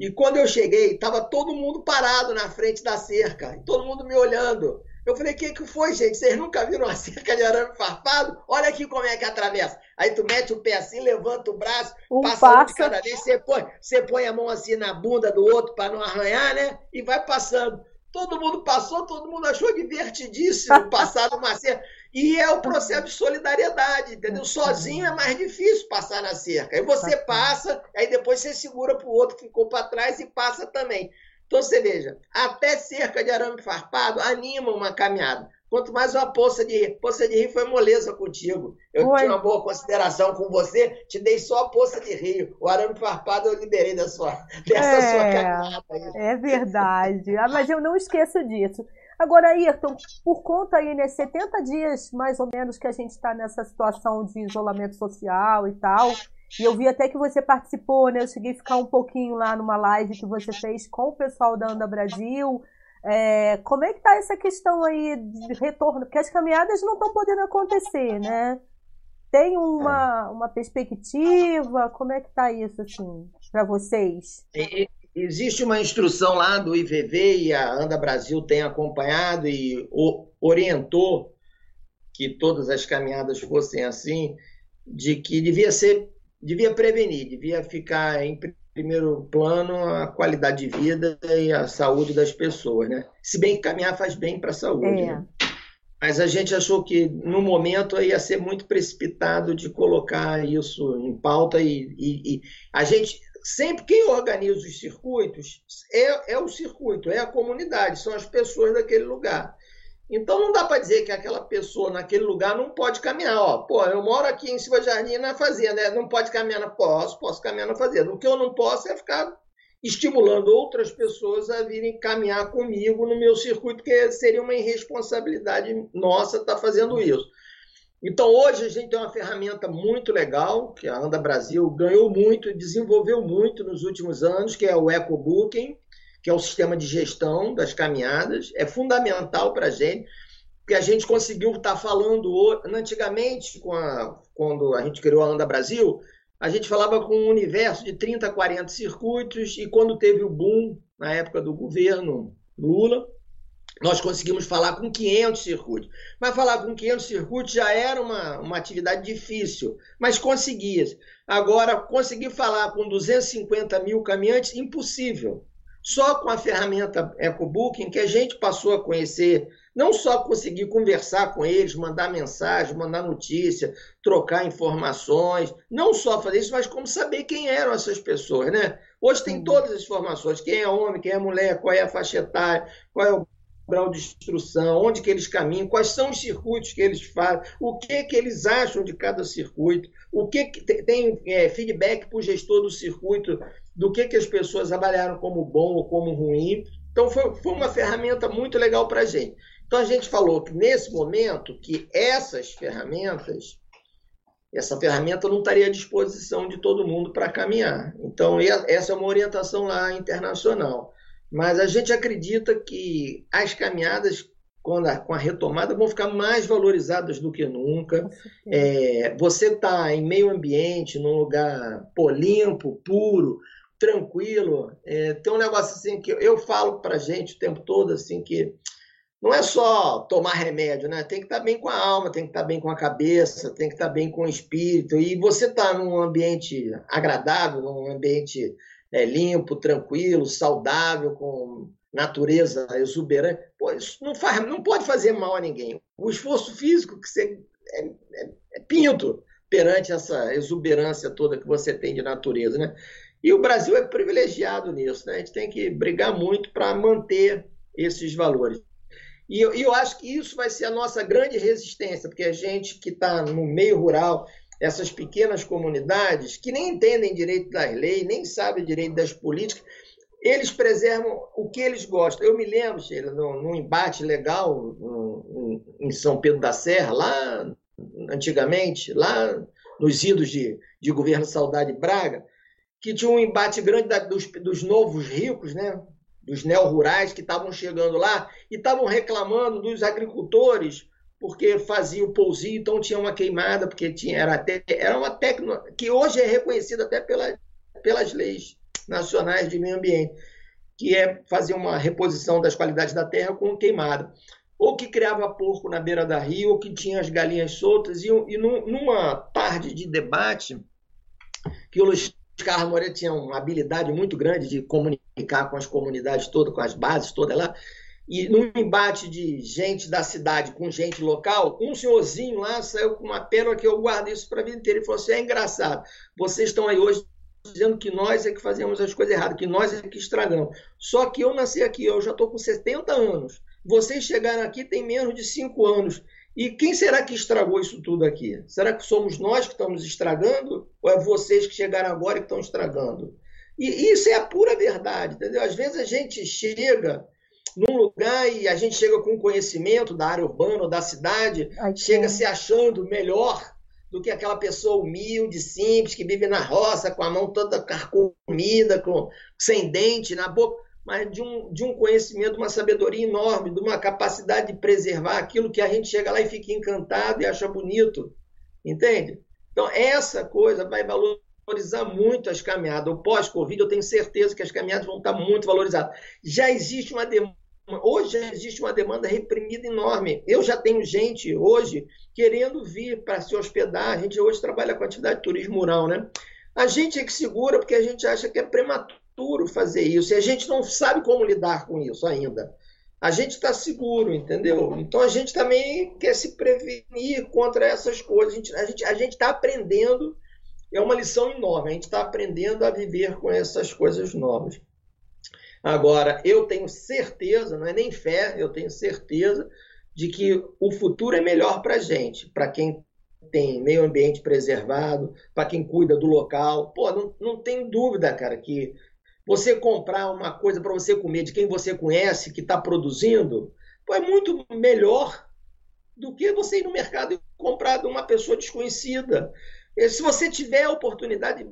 E quando eu cheguei, estava todo mundo parado na frente da cerca, e todo mundo me olhando. Eu falei, o que foi, gente? Vocês nunca viram uma cerca de arame farpado? Olha aqui como é que atravessa. Aí tu mete o pé assim, levanta o braço, passa um de cada vez, você põe a mão assim na bunda do outro para não arranhar, né? E vai passando. Todo mundo passou, todo mundo achou divertidíssimo passar numa cerca. E é o processo de solidariedade, entendeu? Sozinho é mais difícil passar na cerca. Aí você passa, aí depois você segura para o outro que ficou para trás e passa também. Então você veja, até cerca de arame farpado anima uma caminhada. Quanto mais uma poça de rio. Poça de rio foi moleza contigo. Eu tinha uma boa consideração com você, te dei só a poça de rio. O arame farpado eu liberei dessa sua caminhada. É verdade. Mas eu não esqueço disso. Agora, Ayrton, por conta aí, né, 70 dias mais ou menos que a gente está nessa situação de isolamento social e tal, e eu vi até que você participou, né, eu cheguei a ficar um pouquinho lá numa live que você fez com o pessoal da Anda Brasil, como é que tá essa questão aí de retorno? Porque as caminhadas não estão podendo acontecer, né? Tem uma perspectiva? Como é que tá isso, assim, para vocês? Existe uma instrução lá do IVV e a Anda Brasil tem acompanhado e orientou que todas as caminhadas fossem assim, de que devia prevenir, devia ficar em primeiro plano a qualidade de vida e a saúde das pessoas, né? Se bem que caminhar faz bem para a saúde, né? Mas a gente achou que no momento ia ser muito precipitado de colocar isso em pauta e a gente... Sempre quem organiza os circuitos é o circuito, é a comunidade, são as pessoas daquele lugar. Então não dá para dizer que aquela pessoa naquele lugar não pode caminhar. Eu moro aqui em Silva Jardim na fazenda, não pode caminhar na... Posso caminhar na fazenda. O que eu não posso é ficar estimulando outras pessoas a virem caminhar comigo no meu circuito, porque seria uma irresponsabilidade nossa estar fazendo isso. Então, hoje a gente tem uma ferramenta muito legal, que a Anda Brasil ganhou muito, desenvolveu muito nos últimos anos, que é o EcoBooking, que é o sistema de gestão das caminhadas. É fundamental para a gente, porque a gente conseguiu estar falando... Antigamente, quando a gente criou a Anda Brasil, a gente falava com um universo de 30, 40 circuitos, e quando teve o boom, na época do governo Lula, nós conseguimos falar com 500 circuitos. Mas falar com 500 circuitos já era uma atividade difícil, mas conseguia. Agora, conseguir falar com 250 mil caminhantes, impossível. Só com a ferramenta EcoBooking, que a gente passou a conhecer, não só conseguir conversar com eles, mandar mensagem, mandar notícia, trocar informações, não só fazer isso, mas como saber quem eram essas pessoas, né? Hoje tem todas as informações, quem é homem, quem é mulher, qual é a faixa etária, qual é o grau de instrução, onde que eles caminham, quais são os circuitos que eles fazem, o que que eles acham de cada circuito, o que tem feedback para o gestor do circuito, do que as pessoas avaliaram como bom ou como ruim. Então, foi uma ferramenta muito legal para a gente. Então, a gente falou que, nesse momento, que essa ferramenta não estaria à disposição de todo mundo para caminhar. Então, essa é uma orientação lá internacional. Mas a gente acredita que as caminhadas, com a retomada, vão ficar mais valorizadas do que nunca. Você está em meio ambiente, num lugar limpo, puro, tranquilo. Tem um negócio assim que eu falo pra gente o tempo todo, assim, que não é só tomar remédio, né? Tem que estar bem com a alma, tem que estar bem com a cabeça, tem que estar bem com o espírito. E você está num ambiente agradável, num ambiente limpo, tranquilo, saudável, com natureza exuberante, pô, isso não pode fazer mal a ninguém. O esforço físico que você é pinto perante essa exuberância toda que você tem de natureza, né? E o Brasil é privilegiado nisso, né? A gente tem que brigar muito para manter esses valores. E eu acho que isso vai ser a nossa grande resistência, porque a gente que está no meio rural, essas pequenas comunidades, que nem entendem direito das leis, nem sabem direito das políticas, eles preservam o que eles gostam. Eu me lembro, Sheila, num embate legal em São Pedro da Serra, lá antigamente, lá nos idos de governo Saudade Braga, que tinha um embate grande dos novos ricos, né? Dos neo-rurais que estavam chegando lá e estavam reclamando dos agricultores porque fazia o pousio, então tinha uma queimada, porque era uma técnica que hoje é reconhecida até pelas leis nacionais de meio ambiente, que é fazer uma reposição das qualidades da terra com queimada. Ou que criava porco na beira da rio, ou que tinha as galinhas soltas, e numa tarde de debate, que o Luiz Carlos Moreira tinha uma habilidade muito grande de comunicar com as comunidades todas, com as bases todas lá, e num embate de gente da cidade com gente local, um senhorzinho lá saiu com uma pérola que eu guardo isso para a vida inteira. Ele falou assim: é engraçado, vocês estão aí hoje dizendo que nós é que fazemos as coisas erradas, que nós é que estragamos. Só que eu nasci aqui, eu já estou com 70 anos. Vocês chegaram aqui tem menos de 5 anos. E quem será que estragou isso tudo aqui? Será que somos nós que estamos estragando? Ou é vocês que chegaram agora e que estão estragando? E isso é a pura verdade, entendeu? Às vezes a gente chega num lugar e a gente chega com conhecimento da área urbana ou da cidade, chega se achando melhor do que aquela pessoa humilde, simples, que vive na roça, com a mão toda carcomida, sem dente na boca, mas de um conhecimento, uma sabedoria enorme, de uma capacidade de preservar aquilo que a gente chega lá e fica encantado e acha bonito, entende? Então, essa coisa vai valorizar muito as caminhadas. O pós-Covid, eu tenho certeza que as caminhadas vão estar muito valorizadas. Já existe uma demanda. Hoje existe uma demanda reprimida enorme. Eu já tenho gente hoje querendo vir para se hospedar. A gente hoje trabalha com atividade de turismo rural, né? A gente é que segura porque a gente acha que é prematuro fazer isso. E a gente não sabe como lidar com isso ainda. A gente está seguro, entendeu? Então a gente também quer se prevenir contra essas coisas. A gente está aprendendo. É uma lição enorme. A gente está aprendendo a viver com essas coisas novas. Agora, eu tenho certeza, não é nem fé, eu tenho certeza de que o futuro é melhor para a gente, para quem tem meio ambiente preservado, para quem cuida do local. Pô, não tem dúvida, cara, que você comprar uma coisa para você comer de quem você conhece, que está produzindo, pô, é muito melhor do que você ir no mercado e comprar de uma pessoa desconhecida. Se você tiver a oportunidade,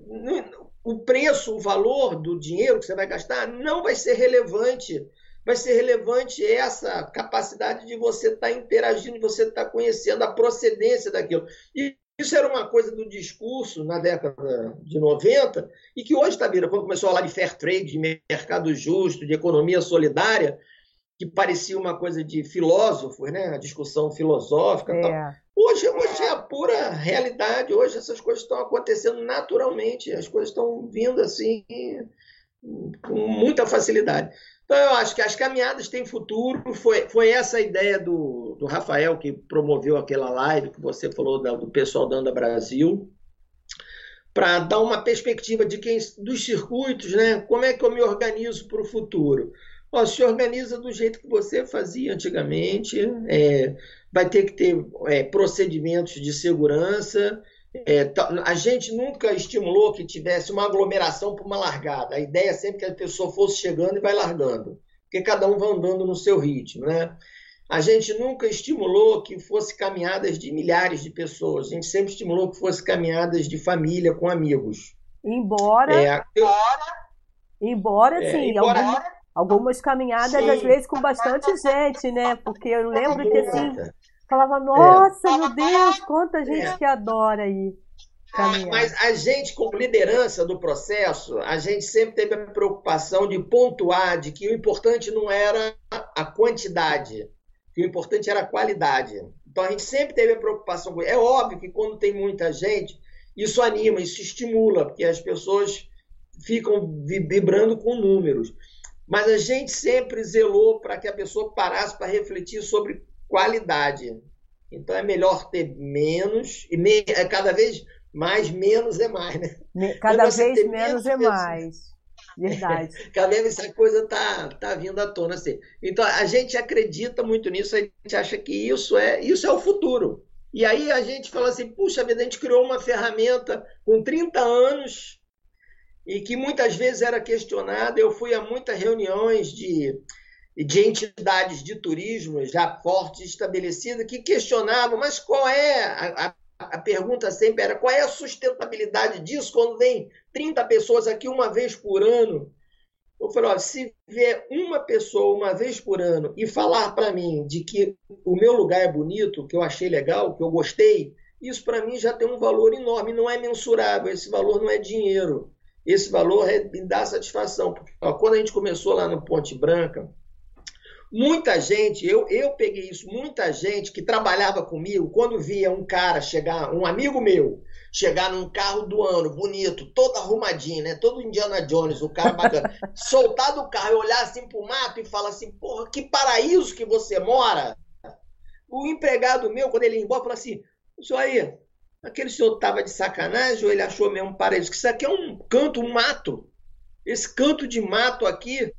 o preço, o valor do dinheiro que você vai gastar não vai ser relevante. Vai ser relevante essa capacidade de você estar interagindo, de você estar conhecendo a procedência daquilo. E isso era uma coisa do discurso na década de 90 e que hoje está virando. Quando começou a falar de fair trade, de mercado justo, de economia solidária, que parecia uma coisa de filósofos, né? A discussão filosófica e tal. Hoje é a pura realidade, hoje essas coisas estão acontecendo naturalmente, as coisas estão vindo assim com muita facilidade. Então eu acho que as caminhadas têm futuro, foi essa a ideia do Rafael que promoveu aquela live que você falou do pessoal da Anda Brasil, para dar uma perspectiva dos circuitos, né? Como é que eu me organizo para o futuro. Ó, se organiza do jeito que você fazia antigamente, vai ter que ter procedimentos de segurança. A gente nunca estimulou que tivesse uma aglomeração para uma largada. A ideia é sempre que a pessoa fosse chegando e vai largando, porque cada um vai andando no seu ritmo, né? A gente nunca estimulou que fosse caminhadas de milhares de pessoas. A gente sempre estimulou que fosse caminhadas de família, com amigos. Embora algumas caminhadas, sim, às vezes, com bastante gente, né? Porque eu lembro que, assim, falava, nossa, meu Deus, quanta gente que adora aí caminhar. Mas a gente, como liderança do processo, a gente sempre teve a preocupação de pontuar de que o importante não era a quantidade, que o importante era a qualidade. Então, a gente sempre teve a preocupação com isso. É óbvio que quando tem muita gente, isso anima, isso estimula, porque as pessoas ficam vibrando com números. Mas a gente sempre zelou para que a pessoa parasse para refletir sobre qualidade. Então, é melhor ter menos, cada vez mais, menos é mais, né? Cada vez menos é mais. Verdade. Cada vez essa coisa está vindo à tona, assim. Então, a gente acredita muito nisso, a gente acha que isso é o futuro. E aí a gente fala assim, puxa vida, a gente criou uma ferramenta com 30 anos e que muitas vezes era questionada. Eu fui a muitas reuniões de entidades de turismo já fortes, estabelecidas, que questionavam, mas qual é a pergunta sempre era, qual é a sustentabilidade disso quando vem 30 pessoas aqui uma vez por ano? Eu falei, ó, se vier uma pessoa uma vez por ano e falar para mim de que o meu lugar é bonito, que eu achei legal, que eu gostei, isso para mim já tem um valor enorme, não é mensurável, esse valor não é dinheiro, esse valor me dá satisfação. Porque, ó, quando a gente começou lá no Ponte Branca, muita gente, eu peguei isso, muita gente que trabalhava comigo, quando via um cara chegar, um amigo meu, chegar num carro do ano, bonito, todo arrumadinho, né? Todo Indiana Jones, o cara bacana, soltar do carro e olhar assim pro mato e falar assim, porra, que paraíso que você mora. O empregado meu, quando ele ia embora, falou assim, senhor aí, aquele senhor tava de sacanagem ou ele achou mesmo um paraíso? Que isso aqui é um canto, um mato. Esse canto de mato aqui...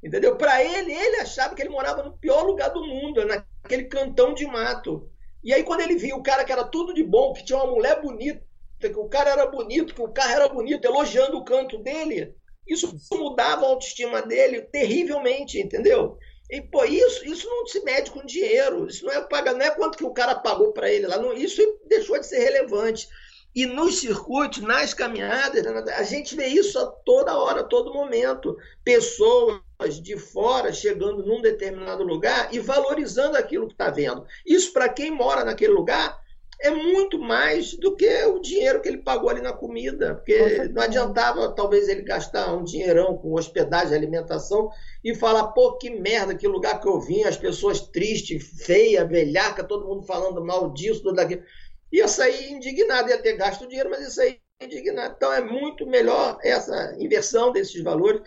Entendeu? Para ele achava que ele morava no pior lugar do mundo, naquele cantão de mato. E aí quando ele via o cara que era tudo de bom, que tinha uma mulher bonita, que o cara era bonito, que o carro era bonito, elogiando o canto dele, isso mudava a autoestima dele terrivelmente, entendeu? E pô, isso não se mede com dinheiro, isso não é pagar, não é quanto que o cara pagou para ele lá, não, isso deixou de ser relevante. E nos circuitos, nas caminhadas, a gente vê isso a toda hora, a todo momento. Pessoas de fora chegando num determinado lugar e valorizando aquilo que está vendo. Isso, para quem mora naquele lugar, é muito mais do que o dinheiro que ele pagou ali na comida. Porque não adiantava, talvez, ele gastar um dinheirão com hospedagem, alimentação e falar, pô, que merda, que lugar que eu vim, as pessoas tristes, feias, velhaca, todo mundo falando mal disso, tudo daquilo. Ia sair indignado, ia ter gasto dinheiro, mas ia sair indignado. Então é muito melhor essa inversão desses valores.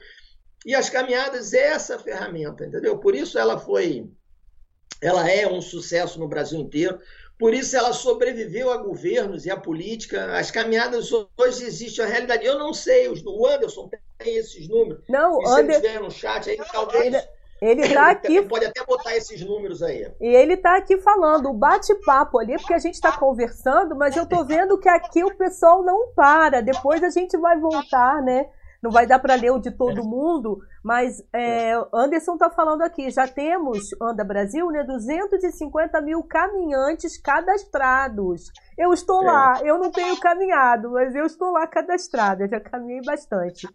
E as caminhadas é essa ferramenta, entendeu? Por isso ela é um sucesso no Brasil inteiro, por isso ela sobreviveu a governos e a política. As caminhadas hoje existem, a realidade. Eu não sei, o Anderson tem esses números. Não, e se ele estiver no chat, aí talvez... Ele está aqui. Pode até botar esses números aí. E ele está aqui falando, o bate-papo ali, porque a gente está conversando, mas eu estou vendo que aqui o pessoal não para. Depois a gente vai voltar, né? Não vai dar para ler o de todo mundo, mas Anderson está falando aqui. Já temos, Anda Brasil, né? 250 mil caminhantes cadastrados. Eu estou lá, eu não tenho caminhado, mas eu estou lá cadastrada, já caminhei bastante.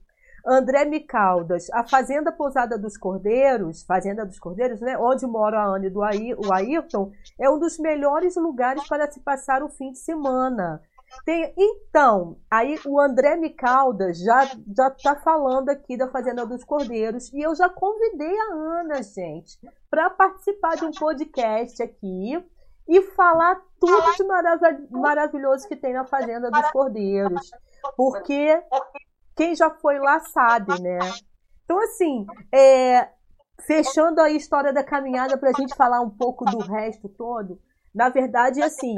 André Micaldas, a Fazenda Pousada dos Cordeiros, né, onde mora a Ana e o Ayrton, é um dos melhores lugares para se passar o fim de semana. Então, aí o André Micaldas já está falando aqui da Fazenda dos Cordeiros, e eu já convidei a Ana, gente, para participar de um podcast aqui e falar tudo de maravilhoso que tem na Fazenda dos Cordeiros, porque... Quem já foi lá sabe, né? Então, assim, fechando a história da caminhada para a gente falar um pouco do resto todo, na verdade, assim,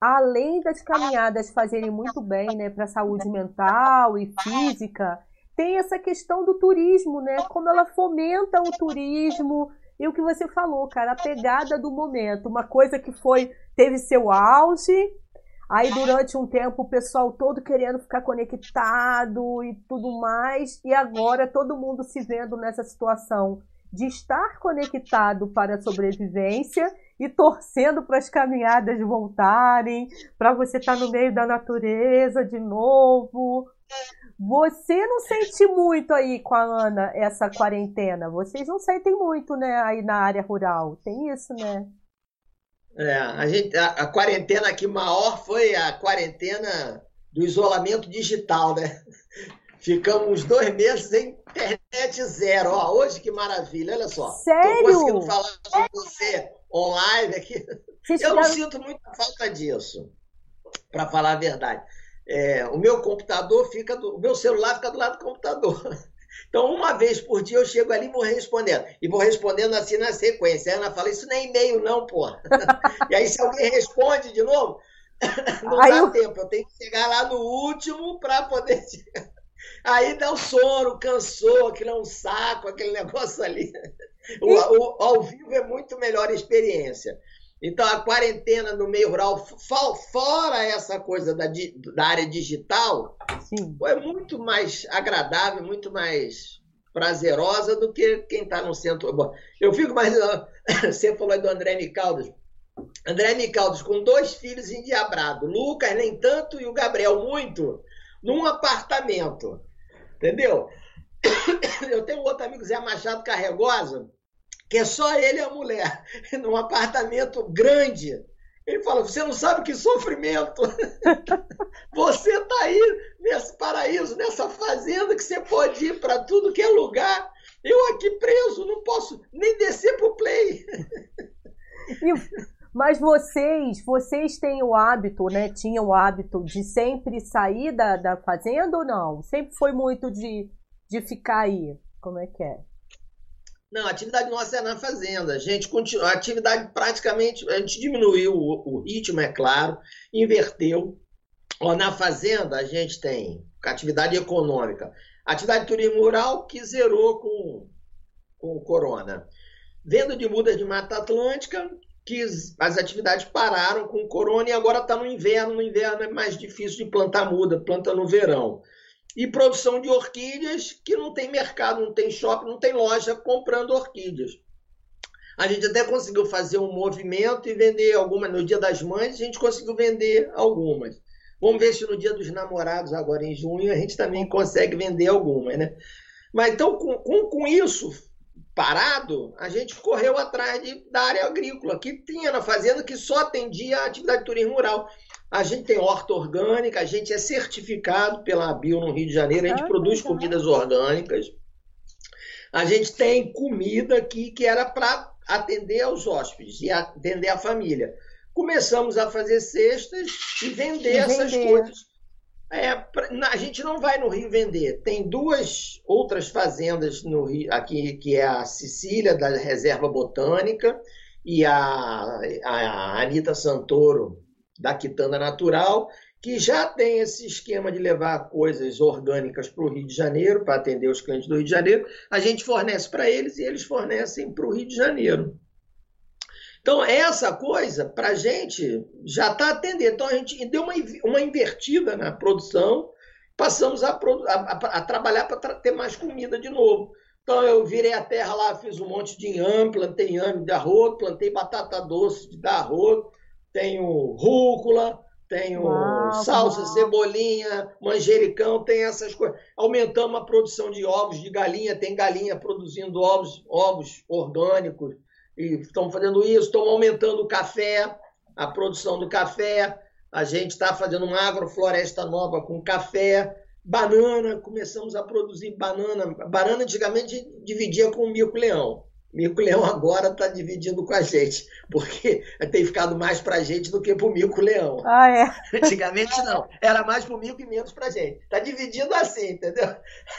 além das caminhadas fazerem muito bem, né, para a saúde mental e física, tem essa questão do turismo, né? Como ela fomenta o turismo e o que você falou, cara, a pegada do momento. Uma coisa que foi, teve seu auge, aí durante um tempo o pessoal todo querendo ficar conectado e tudo mais, e agora todo mundo se vendo nessa situação de estar conectado para a sobrevivência e torcendo para as caminhadas voltarem, para você estar no meio da natureza de novo. Você não sente muito aí com a Ana essa quarentena? Vocês não sentem muito, né, aí na área rural? Tem isso, né? É, a quarentena aqui maior foi a quarentena do isolamento digital, né? Ficamos uns 2 meses sem internet zero. Ó, hoje que maravilha, olha só. Sério? Tô conseguindo falar com você online aqui. Eu não sinto muita falta disso, para falar a verdade. É, o meu computador fica do, o meu celular fica do lado do computador. Então, uma vez por dia eu chego ali e vou respondendo. E vou respondendo assim na sequência. A Ana fala, isso não é e-mail não, pô. E aí se alguém responde de novo, não aí dá tempo. Eu tenho que chegar lá no último para poder... Aí dá um sono, cansou, aquilo é um saco, aquele negócio ali. O ao vivo é muito melhor a experiência. Então, a quarentena no meio rural, fora essa coisa da área digital, sim, é muito mais agradável, muito mais prazerosa do que quem está no centro. Bom, eu fico mais... Você falou aí do André Micaldos. André Micaldos, com 2 filhos endiabrados. Lucas, nem tanto, e o Gabriel, muito. Num apartamento, entendeu? Eu tenho outro amigo, Zé Machado Carregosa, que é só ele e a mulher, num apartamento grande. Ele fala, você não sabe que sofrimento. Você tá aí nesse paraíso, nessa fazenda que você pode ir para tudo que é lugar. Eu aqui preso, não posso nem descer pro play. Mas vocês têm o hábito, né? Tinham o hábito de sempre sair da fazenda ou não? Sempre foi muito de ficar aí? Como é que é? Não, a atividade nossa é na fazenda. A gente continua, a atividade praticamente... A gente diminuiu o ritmo, é claro, inverteu. Ó, na fazenda a gente tem atividade econômica. Atividade de turismo rural que zerou com o corona. Venda de mudas de Mata Atlântica... que as atividades pararam com o corona e agora está no inverno. No inverno é mais difícil de plantar muda, planta no verão. E produção de orquídeas, que não tem mercado, não tem shopping, não tem loja comprando orquídeas. A gente até conseguiu fazer um movimento e vender algumas. No Dia das Mães, a gente conseguiu vender algumas. Vamos ver se no Dia dos Namorados, agora em junho, a gente também consegue vender algumas, né? Mas então, com isso... parado, a gente correu atrás da área agrícola, que tinha na fazenda, que só atendia a atividade de turismo rural. A gente tem horta orgânica, a gente é certificado pela ABIO no Rio de Janeiro, a gente produz comidas orgânicas. A gente tem comida aqui que era para atender aos hóspedes e atender a família. Começamos a fazer cestas e vender essas coisas. É, a gente não vai no Rio vender. Tem 2 outras fazendas no Rio, aqui, que é a Cecília, da Reserva Botânica, e a Anitta Santoro, da Quitanda Natural, que já tem esse esquema de levar coisas orgânicas para o Rio de Janeiro, para atender os clientes do Rio de Janeiro. A gente fornece para eles e eles fornecem para o Rio de Janeiro. Então, essa coisa, para a gente, já está atendendo. Então, a gente deu uma invertida na produção, passamos a trabalhar para ter mais comida de novo. Então, eu virei a terra lá, fiz um monte de inhame, plantei inhame de arroz, plantei batata doce de arroz, tenho rúcula, tenho salsa, cebolinha, manjericão, tem essas coisas. Aumentamos a produção de ovos de galinha, tem galinha produzindo ovos orgânicos. E estão fazendo isso, estão aumentando o café, a produção do café. A gente está fazendo uma agrofloresta nova com café. Banana, começamos a produzir banana. Banana antigamente dividia com o Mico Leão. O Mico Leão agora está dividindo com a gente, porque tem ficado mais para a gente do que para o Mico Leão. Ah, é? Antigamente não, era mais para o Mico e menos para a gente. Está dividindo assim, entendeu?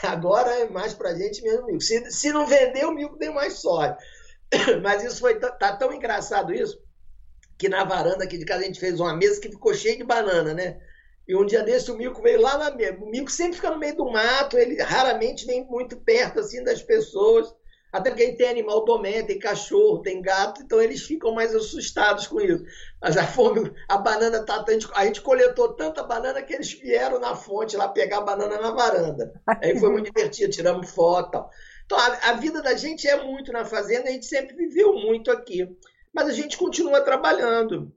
Agora é mais para a gente mesmo Mico. Se não vender, o Mico tem mais sorte. Mas isso tá tão engraçado isso, que na varanda aqui de casa a gente fez uma mesa que ficou cheia de banana, né? E um dia desse o Mico veio lá na... O Mico sempre fica no meio do mato, ele raramente vem muito perto assim das pessoas. Até porque tem animal doméstico, tem cachorro, tem gato, então eles ficam mais assustados com isso. Mas a fome, a banana, a gente coletou tanta banana que eles vieram na fonte lá pegar a banana na varanda. Aí foi muito divertido, tiramos foto e tal. Então a vida da gente é muito na fazenda, a gente sempre viveu muito aqui. Mas a gente continua trabalhando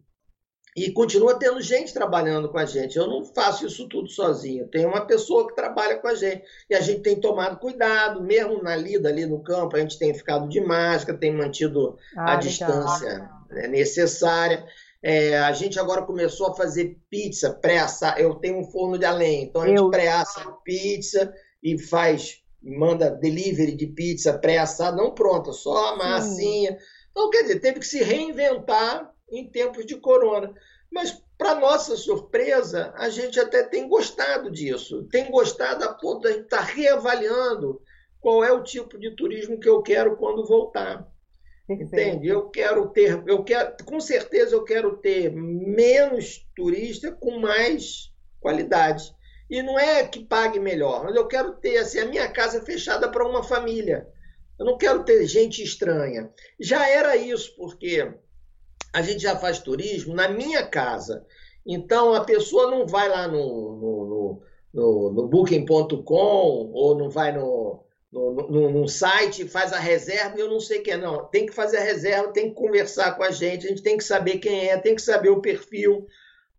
e continua tendo gente trabalhando com a gente. Eu não faço isso tudo sozinho, tem uma pessoa que trabalha com a gente e a gente tem tomado cuidado, mesmo na lida ali no campo, a gente tem ficado de máscara, tem mantido a distância necessária. A gente agora começou a fazer pizza pré-assada, eu tenho um forno de além, então a gente pré-assa pizza e manda delivery de pizza pré-assada, não pronta, só a massinha. Então, quer dizer, teve que se reinventar em tempos de corona. Mas, para nossa surpresa, a gente até tem gostado disso. Tem gostado a ponto de a gente estar reavaliando qual é o tipo de turismo que eu quero quando voltar. Perfeito. Entende? Com certeza eu quero ter menos turista com mais qualidade. E não é que pague melhor, mas eu quero ter assim, a minha casa fechada para uma família. Eu não quero ter gente estranha. Já era isso, porque a gente já faz turismo na minha casa. Então, a pessoa não vai lá no booking.com ou não vai num site e faz a reserva e eu não sei quem é. Não, tem que fazer a reserva, tem que conversar com a gente tem que saber quem é, tem que saber o perfil.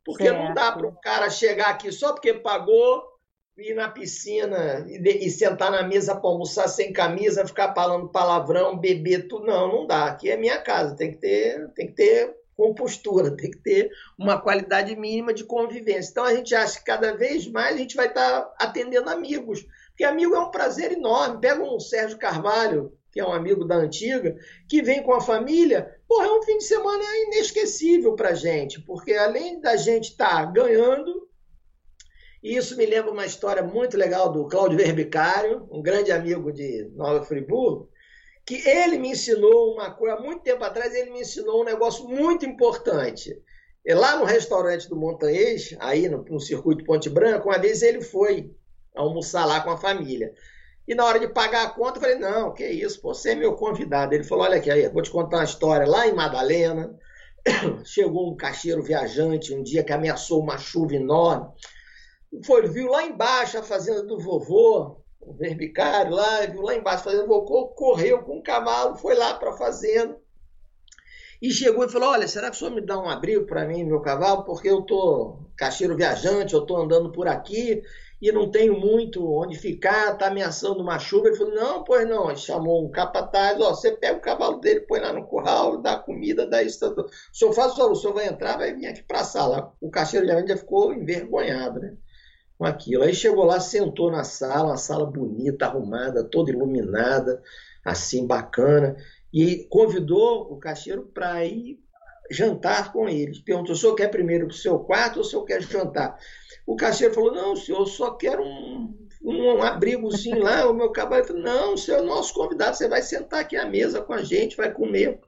Porque não dá para um cara chegar aqui só porque pagou, ir na piscina e sentar na mesa para almoçar sem camisa, ficar falando palavrão, beber, tudo. Não dá. Aqui é minha casa, tem que ter compostura, tem que ter uma qualidade mínima de convivência. Então a gente acha que cada vez mais a gente vai estar atendendo amigos, porque amigo é um prazer enorme. Pega um Sérgio Carvalho, que é um amigo da antiga, que vem com a família, é um fim de semana inesquecível para a gente, porque além da gente estar ganhando. E isso me lembra uma história muito legal do Cláudio Verbicário, um grande amigo de Nova Friburgo, que ele me ensinou uma coisa, há muito tempo atrás ele me ensinou um negócio muito importante. E lá no restaurante do Montanhês, aí no Circuito Ponte Branca, uma vez ele foi almoçar lá com a família. E na hora de pagar a conta, eu falei, não, que isso, pô, você é meu convidado. Ele falou, olha aqui, aí, vou te contar uma história lá em Madalena. Chegou um caixeiro viajante um dia que ameaçou uma chuva enorme. Viu lá embaixo a fazenda do vovô, o Verbicário lá, viu lá embaixo a fazenda do vovô, correu com um cavalo, foi lá para a fazenda e chegou e falou, olha, será que o senhor me dá um abrigo para mim, meu cavalo, porque eu tô caixeiro viajante, eu tô andando por aqui e não tenho muito onde ficar, tá ameaçando uma chuva. Ele falou, não, pois não. Ele chamou um capataz, ó, você pega o cavalo dele, põe lá no curral, dá comida, dá isso, o senhor faz o senhor vai entrar, vai vir aqui para a sala. O caixeiro viajante já ficou envergonhado, né? Aquilo. Aí chegou lá, sentou na sala, uma sala bonita, arrumada, toda iluminada, assim, bacana, e convidou o caixeiro para ir jantar com eles. Perguntou, o senhor quer primeiro para o seu quarto ou o senhor quer jantar? O caixeiro falou, não, senhor, eu só quero um abrigozinho lá, o meu cavalo. Falou, não, o senhor é nosso convidado, você vai sentar aqui à mesa com a gente, vai comer.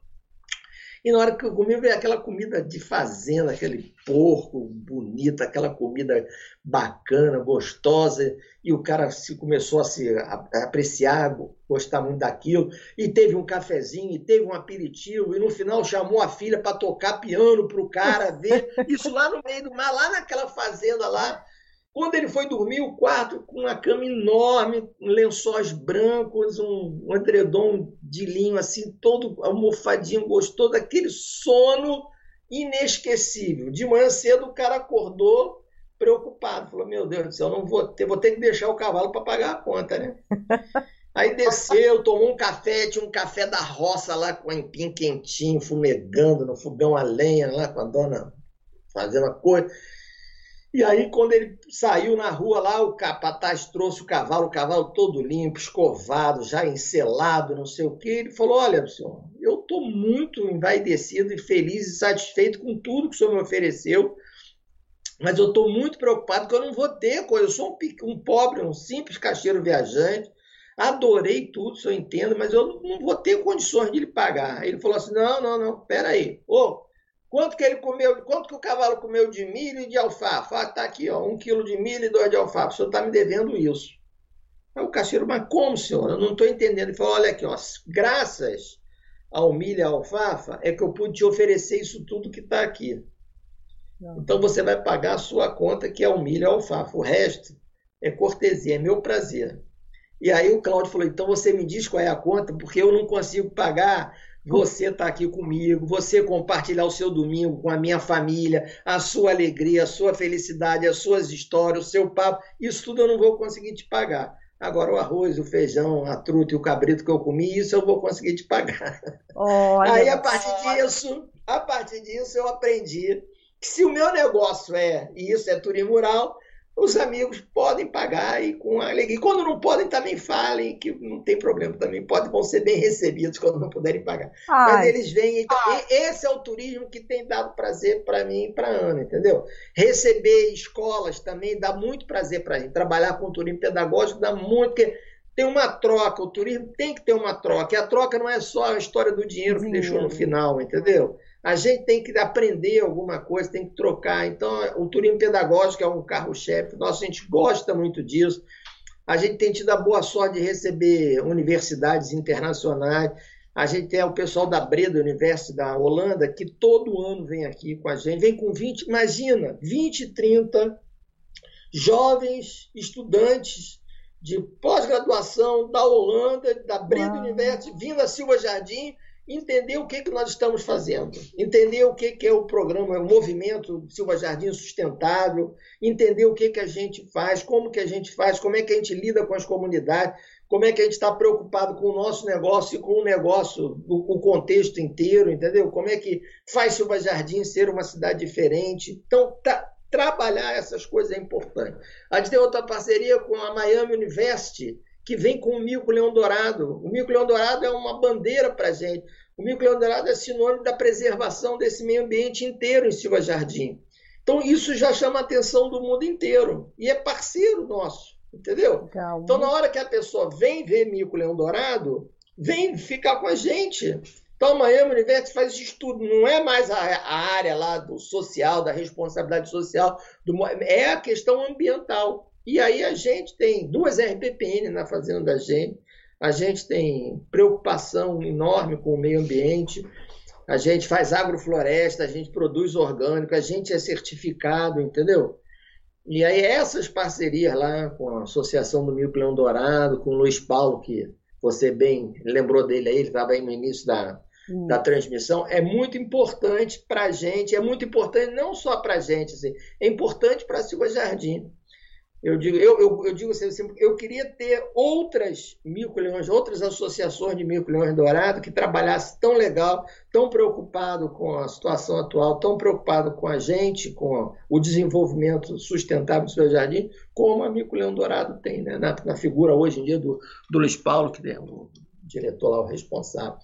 E na hora que eu comi, veio aquela comida de fazenda, aquele porco bonito, aquela comida bacana, gostosa. E o cara começou a se apreciar, gostar muito daquilo. E teve um cafezinho, e teve um aperitivo. E no final chamou a filha para tocar piano para o cara ver. Isso lá no meio do mar, lá naquela fazenda lá. Quando ele foi dormir, o quarto com uma cama enorme, lençóis brancos, um edredom de linho assim, todo almofadinho, gostou daquele sono inesquecível. De manhã cedo o cara acordou preocupado, falou, meu Deus do céu, não vou ter que deixar o cavalo para pagar a conta, né? Aí desceu, tomou um café, tinha um café da roça lá com o aipim quentinho, fumegando no fogão a lenha lá com a dona fazendo a coisa. E aí, quando ele saiu na rua lá, o capataz trouxe o cavalo todo limpo, escovado, já encelado, não sei o quê. Ele falou, olha, senhor, eu estou muito envaidecido e feliz e satisfeito com tudo que o senhor me ofereceu, mas eu estou muito preocupado que eu não vou ter coisa. Eu sou um pobre, um simples caixeiro viajante, adorei tudo, se eu entendo, mas eu não vou ter condições de lhe pagar. Ele falou assim, não, peraí, Quanto que ele comeu, quanto que o cavalo comeu de milho e de alfafa? Ah, tá aqui, ó, 1 quilo de milho e 2 de alfafa. O senhor tá me devendo isso. Aí o caixeiro, mas como, senhor? Eu não estou entendendo. Ele falou, olha aqui, ó, graças ao milho e à alfafa é que eu pude te oferecer isso tudo que tá aqui. Então você vai pagar a sua conta, que é o milho e a alfafa. O resto é cortesia, é meu prazer. E aí o Cláudio falou, então você me diz qual é a conta, porque eu não consigo pagar. Você está aqui comigo, você compartilhar o seu domingo com a minha família, a sua alegria, a sua felicidade, as suas histórias, o seu papo, isso tudo eu não vou conseguir te pagar. Agora o arroz, o feijão, a truta e o cabrito que eu comi, isso eu vou conseguir te pagar. Olha, aí a partir disso eu aprendi que se o meu negócio é, e isso é turismo rural, os amigos podem pagar e com alegria. E quando não podem, também falem, que não tem problema também. Vão ser bem recebidos quando não puderem pagar. Ai. Mas eles vêm. Então, esse é o turismo que tem dado prazer para mim e para a Ana, entendeu? Receber escolas também dá muito prazer para a gente. Trabalhar com turismo pedagógico dá muito. Porque tem uma troca, o turismo tem que ter uma troca. E a troca não é só a história do dinheiro que deixou no final, entendeu? A gente tem que aprender alguma coisa, tem que trocar. Então, o turismo pedagógico é um carro-chefe. Nossa, a gente gosta muito disso. A gente tem tido a boa sorte de receber universidades internacionais. A gente tem o pessoal da Breda University da Holanda, que todo ano vem aqui com a gente. Vem com 20, imagina, 20, 30 jovens estudantes de pós-graduação da Holanda, da Breda University, vindo a Silva Jardim, entender o que nós estamos fazendo, entender o que é o programa, o movimento Silva Jardim Sustentável, entender o que a gente faz, como que a gente faz, como é que a gente lida com as comunidades, como é que a gente está preocupado com o nosso negócio e com o negócio, o contexto inteiro, entendeu? Como é que faz Silva Jardim ser uma cidade diferente. Então, trabalhar essas coisas é importante. A gente tem outra parceria com a Miami University, que vem com o Mico Leão Dourado. O Mico Leão Dourado é uma bandeira para a gente. O Mico Leão Dourado é sinônimo da preservação desse meio ambiente inteiro em Silva Jardim. Então, isso já chama a atenção do mundo inteiro. E é parceiro nosso, entendeu? Legal. Então, na hora que a pessoa vem ver Mico Leão Dourado, vem ficar com a gente. Então, amanhã o Universo faz esse estudo. Não é mais a área lá do social, da responsabilidade social, é a questão ambiental. E aí a gente tem 2 RPPN na fazenda da gente, a gente tem preocupação enorme com o meio ambiente, a gente faz agrofloresta, a gente produz orgânico, a gente é certificado, entendeu? E aí essas parcerias lá com a Associação do Mico Leão Dourado, com o Luiz Paulo, que você bem lembrou dele aí, ele estava aí no início da transmissão, é muito importante para a gente, é muito importante não só para a gente, assim, é importante para a Silva Jardim. Eu digo assim, eu queria ter outras mico-leões, outras associações de mico-leões dourado que trabalhassem tão legal, tão preocupado com a situação atual, tão preocupado com a gente, com o desenvolvimento sustentável do seu jardim, como a mico-leão dourado tem, né? Na figura hoje em dia do Luiz Paulo, que é o diretor lá, o responsável.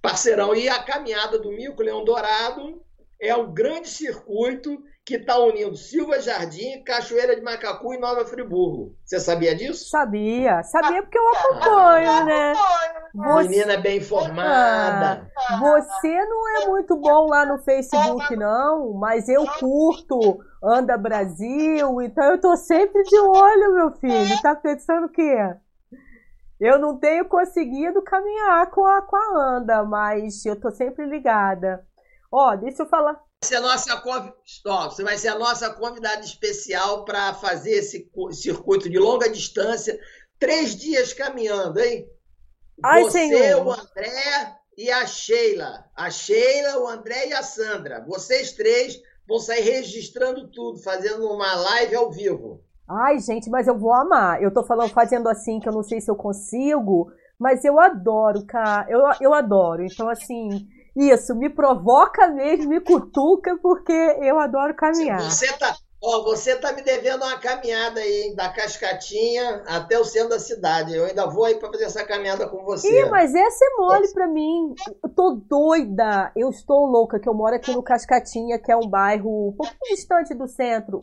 Parceirão, e a caminhada do mico-leão dourado é um grande circuito que está unindo Silva Jardim, Cachoeira de Macacu e Nova Friburgo. Você sabia disso? Sabia porque eu acompanho, né? Menina bem informada. Você não é muito bom lá no Facebook, não, mas eu curto Anda Brasil, então eu tô sempre de olho, meu filho. Tá pensando o quê? Eu não tenho conseguido caminhar com a Anda, mas eu tô sempre ligada. Ó, deixa eu falar. Você vai ser a nossa convidada especial para fazer esse circuito de longa distância, 3 dias caminhando, hein? Ai, você, senhor. O André e a Sheila. A Sheila, o André e a Sandra. Vocês 3 vão sair registrando tudo, fazendo uma live ao vivo. Ai, gente, mas eu vou amar. Eu tô falando, fazendo assim, que eu não sei se eu consigo, mas eu adoro, cara. Eu adoro. Então, assim... Isso, me provoca mesmo, me cutuca, porque eu adoro caminhar. Você tá me devendo uma caminhada aí, da Cascatinha até o centro da cidade. Eu ainda vou aí para fazer essa caminhada com você. Ih, mas essa é mole para mim. Eu tô doida, eu estou louca, que eu moro aqui no Cascatinha, que é um bairro um pouco distante do centro.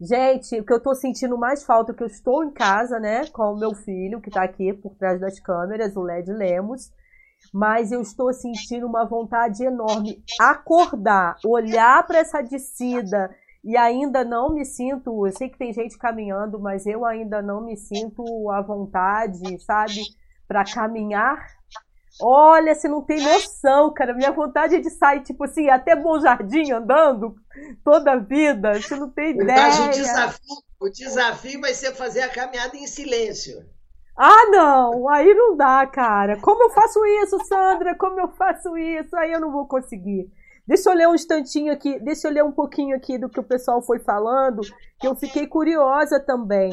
Gente, o que eu tô sentindo mais falta é que eu estou em casa, né, com o meu filho, que tá aqui por trás das câmeras, o Led Lemos. mas eu estou sentindo uma vontade enorme. Acordar, olhar para essa descida, e ainda não me sinto, eu sei que tem gente caminhando, mas eu ainda não me sinto à vontade, sabe, para caminhar. Olha, você não tem noção, cara, minha vontade é de sair, tipo assim, até Bom Jardim andando toda a vida, você não tem ideia. Mas o desafio vai ser fazer a caminhada em silêncio. Ah, não, aí não dá, cara. Como eu faço isso, Sandra? Como eu faço isso? Aí eu não vou conseguir. Deixa eu ler um instantinho aqui, deixa eu ler um pouquinho aqui do que o pessoal foi falando, que eu fiquei curiosa também.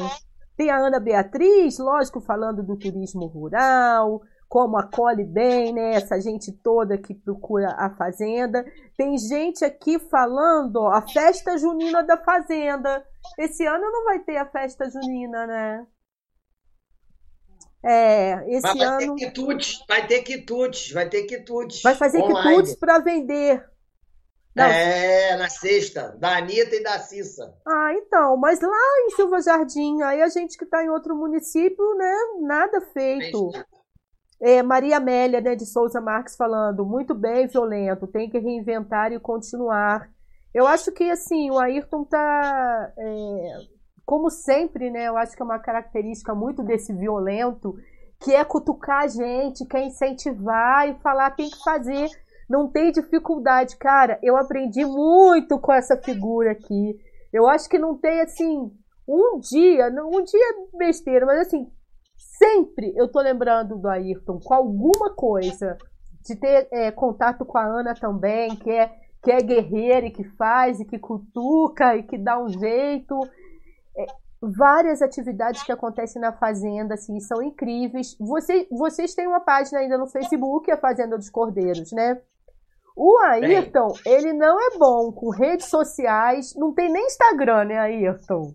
Tem a Ana Beatriz, lógico, falando do turismo rural, como acolhe bem, né, essa gente toda que procura a fazenda. Tem gente aqui falando, ó, a festa junina da fazenda. Esse ano não vai ter a festa junina, né? É, esse ano... Ter quitutes, vai ter quitutes. Vai fazer quitutes para vender. Não. É, na sexta, da Anitta e da Cissa. Ah, então, mas lá em Silva Jardim, aí a gente que está em outro município, né, nada feito. É, Maria Amélia, né, de Souza Marques falando, muito bem, Violento, tem que reinventar e continuar. Eu acho que, assim, o Ayrton está... como sempre, né, eu acho que é uma característica muito desse Violento, que é cutucar a gente, que é incentivar e falar, tem que fazer, não tem dificuldade. Cara, eu aprendi muito com essa figura aqui. Eu acho que não tem, assim, um dia é besteira, mas, assim, sempre eu tô lembrando do Ayrton com alguma coisa, de ter contato com a Ana também, que é guerreira e que faz, e que cutuca, e que dá um jeito... Várias atividades que acontecem na fazenda, assim, são incríveis. Vocês têm uma página ainda no Facebook, a Fazenda dos Cordeiros, né? O Ayrton, ele não é bom com redes sociais, não tem nem Instagram, né, Ayrton?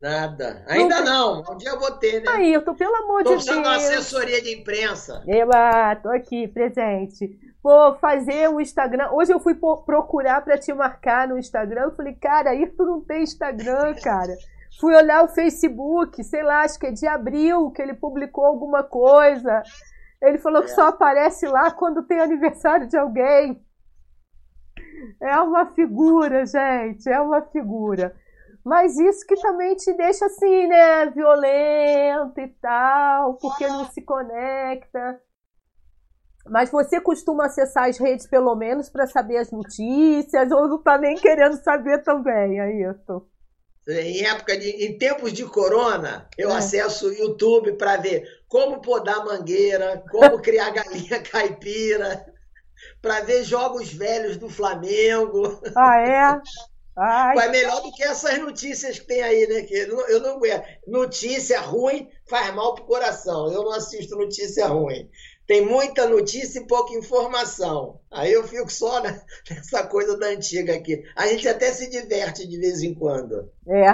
Nada. Ainda não. Um dia eu vou ter, né? Ayrton, pelo amor de Deus. Estou usando a assessoria de imprensa. Eba, tô aqui, presente. Vou fazer o Instagram. Hoje eu fui procurar para te marcar no Instagram. Eu falei, cara, Ayrton não tem Instagram, cara. Fui olhar o Facebook, sei lá, acho que é de abril que ele publicou alguma coisa. Ele falou que só aparece lá quando tem aniversário de alguém. É uma figura, gente, é uma figura. Mas isso que também te deixa assim, né, violento e tal, porque não se conecta. Mas você costuma acessar as redes pelo menos para saber as notícias, ou não tá nem querendo saber também, Ayrton? Em tempos de corona, eu acesso o YouTube para ver como podar mangueira, como criar galinha caipira, para ver jogos velhos do Flamengo. Ah, é? Ai. Mas melhor do que essas notícias que tem aí, né? Que eu não aguento. Notícia ruim faz mal pro coração. Eu não assisto notícia ruim. Tem muita notícia e pouca informação. Aí eu fico só nessa coisa da antiga aqui. A gente até se diverte de vez em quando. É.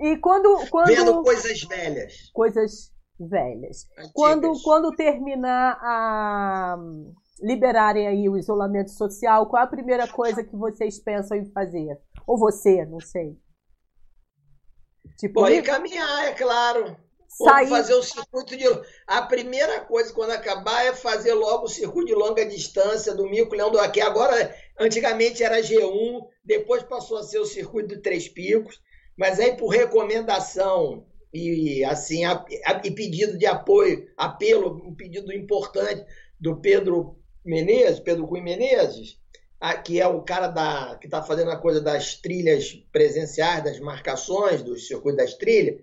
E quando... Vendo coisas velhas. Coisas velhas. Quando terminar a... liberarem aí o isolamento social, qual é a primeira coisa que vocês pensam em fazer? Ou você, não sei. Tipo, ir caminhar, é claro. Sair... Ou fazer o circuito de... A primeira coisa, quando acabar, é fazer logo o circuito de longa distância do Mico Leão Dourado. Que agora, antigamente era G1, depois passou a ser o circuito de Três Picos, mas aí por recomendação e, assim, e pedido de apoio, apelo, um pedido importante do Pedro Cunha Menezes, que é o cara que está fazendo a coisa das trilhas presenciais, das marcações, do circuito das trilhas,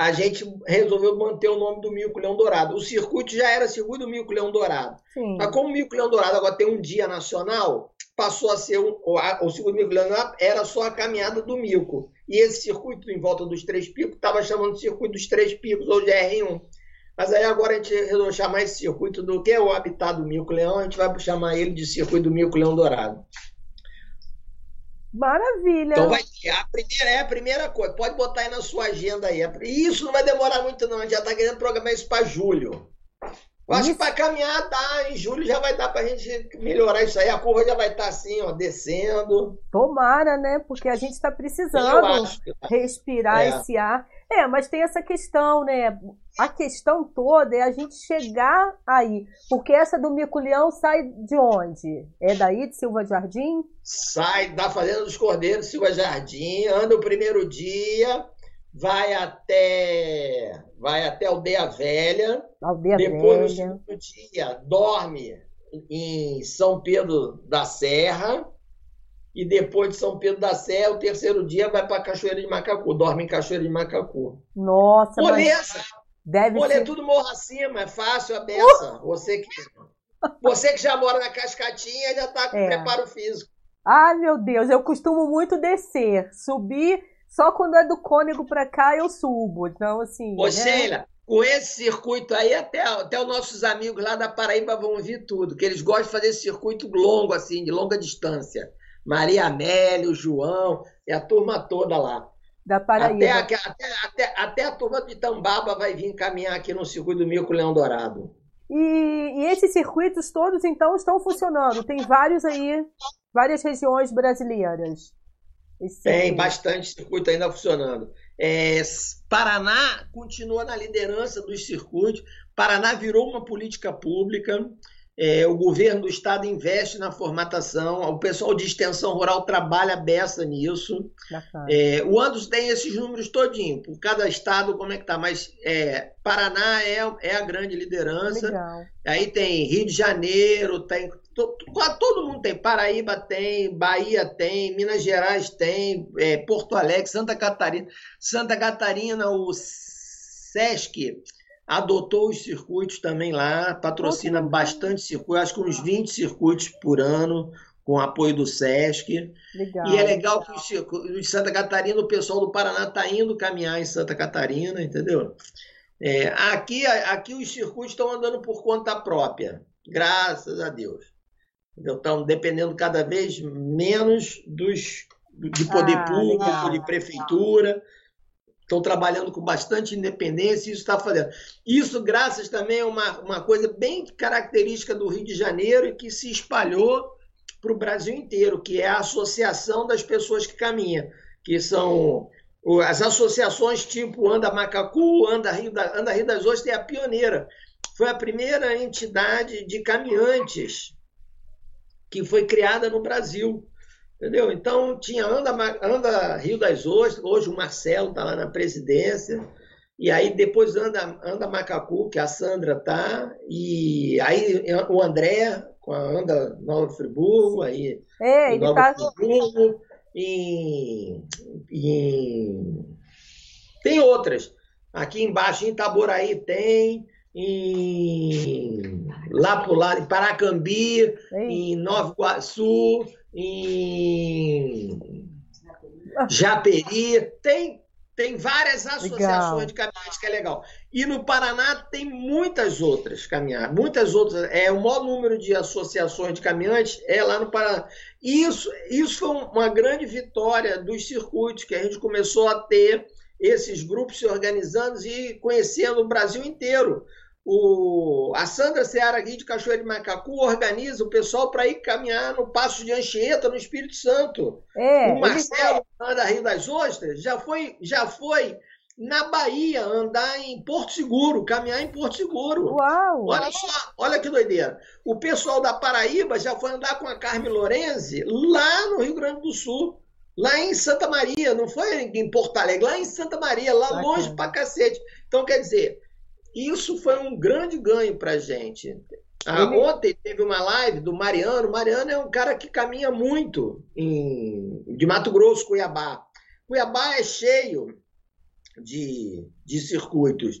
a gente resolveu manter o nome do Mico Leão Dourado. O circuito já era circuito do Mico Leão Dourado. Sim. Mas como o Mico Leão Dourado agora tem um dia nacional, passou a ser o circuito do Mico Leão Dourado era só a caminhada do Mico. E esse circuito em volta dos Três Picos estava chamando de circuito dos Três Picos, ou de R1. Mas aí agora a gente resolveu chamar esse circuito do que é o habitat do Mico Leão, a gente vai chamar ele de circuito do Mico Leão Dourado. Maravilha! Então vai ter a primeira coisa, pode botar aí na sua agenda aí. Isso não vai demorar muito não, a gente já está querendo programar isso para julho. Eu acho que para caminhar dá, em julho já vai dar para a gente melhorar isso aí, a curva já vai estar assim, ó, descendo. Tomara, né? Porque a gente está precisando respirar esse ar. É, mas tem essa questão, né? A questão toda é a gente chegar aí. Porque essa do Mico Leão sai de onde? É daí, de Silva Jardim? Sai da Fazenda dos Cordeiros, Silva Jardim, anda o primeiro dia, vai até Aldeia Velha. Depois, no segundo dia, dorme em São Pedro da Serra. E depois de São Pedro da Serra, o terceiro dia vai para Cachoeira de Macacu, dorme em Cachoeira de Macacu. Nossa, moleza! Deve ser... é tudo morro acima, é fácil a beça. Você que já mora na Cascatinha já está com preparo físico. Ah, meu Deus, eu costumo muito descer, subir, só quando é do Cônego para cá eu subo. Então, assim. Ô, Sheila, com esse circuito aí, até os nossos amigos lá da Paraíba vão vir tudo, que eles gostam de fazer esse circuito longo, assim, de longa distância. Maria Amélia, o João, é a turma toda lá. Da Paraíba. Até a turma de Itambaba vai vir caminhar aqui no Circuito do Mico Leão Dourado. E esses circuitos todos, então, estão funcionando? Tem vários aí, várias regiões brasileiras. Tem bastante circuito ainda funcionando. Paraná continua na liderança dos circuitos. Paraná virou uma política pública. O governo do estado investe na formatação, o pessoal de extensão rural trabalha beça nisso. O Andos tem esses números todinho, por cada estado como é que está, mas Paraná é a grande liderança. Legal. Aí tem Rio de Janeiro, tem todo mundo tem, Paraíba tem, Bahia tem, Minas Gerais tem, Porto Alegre, Santa Catarina, o Sesc adotou os circuitos também lá, patrocina bastante circuito, acho que uns 20 circuitos por ano, com apoio do Sesc. Legal, e é legal que o Santa Catarina, o pessoal do Paraná está indo caminhar em Santa Catarina, entendeu? Aqui os circuitos estão andando por conta própria, graças a Deus. Estão dependendo cada vez menos de poder público, legal, de prefeitura. Estão trabalhando com bastante independência e isso está fazendo. Isso, graças também, é uma coisa bem característica do Rio de Janeiro e que se espalhou para o Brasil inteiro, que é a associação das pessoas que caminham, que são as associações tipo Anda Macacu, Anda Rio das Ostras, é a pioneira. Foi a primeira entidade de caminhantes que foi criada no Brasil. Entendeu? Então, tinha Anda Rio das Ostras, hoje o Marcelo está lá na presidência, e aí depois Anda Macacu, que a Sandra está, e aí o André, com a Anda Nova Friburgo, aí em Nova Friburgo, tem outras. Aqui embaixo, em Itaboraí tem, lá pro lado, em Paracambi, em Nova Iguaçu, em Japeri, tem várias associações, legal, de caminhantes, que é legal. E no Paraná tem muitas outras caminhadas, muitas outras. O maior número de associações de caminhantes é lá no Paraná. Isso foi uma grande vitória dos circuitos, que a gente começou a ter esses grupos se organizando e conhecendo o Brasil inteiro. A Sandra Seara aqui de Cachoeira de Macacu organiza o pessoal para ir caminhar no Passo de Anchieta, no Espírito Santo. O Marcelo anda Rio das Ostras, já foi na Bahia andar em Porto Seguro, caminhar em Porto Seguro. Uau! Olha só, olha que doideira. O pessoal da Paraíba já foi andar com a Carme Lorenzi lá no Rio Grande do Sul, lá em Santa Maria, não foi em Porto Alegre, lá em Santa Maria, lá longe pra cacete. Então, quer dizer... Isso foi um grande ganho para a gente. Ontem teve uma live do Mariano. O Mariano é um cara que caminha muito de Mato Grosso, Cuiabá. Cuiabá é cheio de circuitos.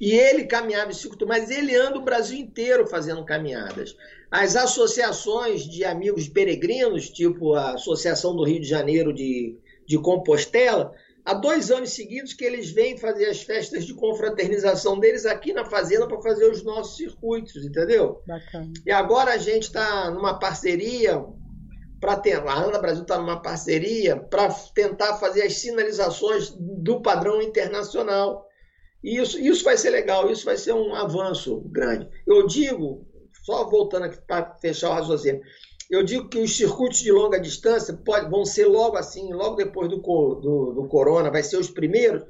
E ele caminhava em circuito, mas ele anda o Brasil inteiro fazendo caminhadas. As associações de amigos peregrinos, tipo a Associação do Rio de Janeiro de Compostela, há 2 anos seguidos que eles vêm fazer as festas de confraternização deles aqui na fazenda para fazer os nossos circuitos, entendeu? Bacana. E agora a gente está numa parceria, a Anda Brasil está numa parceria para tentar fazer as sinalizações do padrão internacional. E isso vai ser legal, isso vai ser um avanço grande. Eu digo, só voltando aqui para fechar o raciocínio, eu digo que os circuitos de longa distância vão ser logo depois do corona, vai ser os primeiros,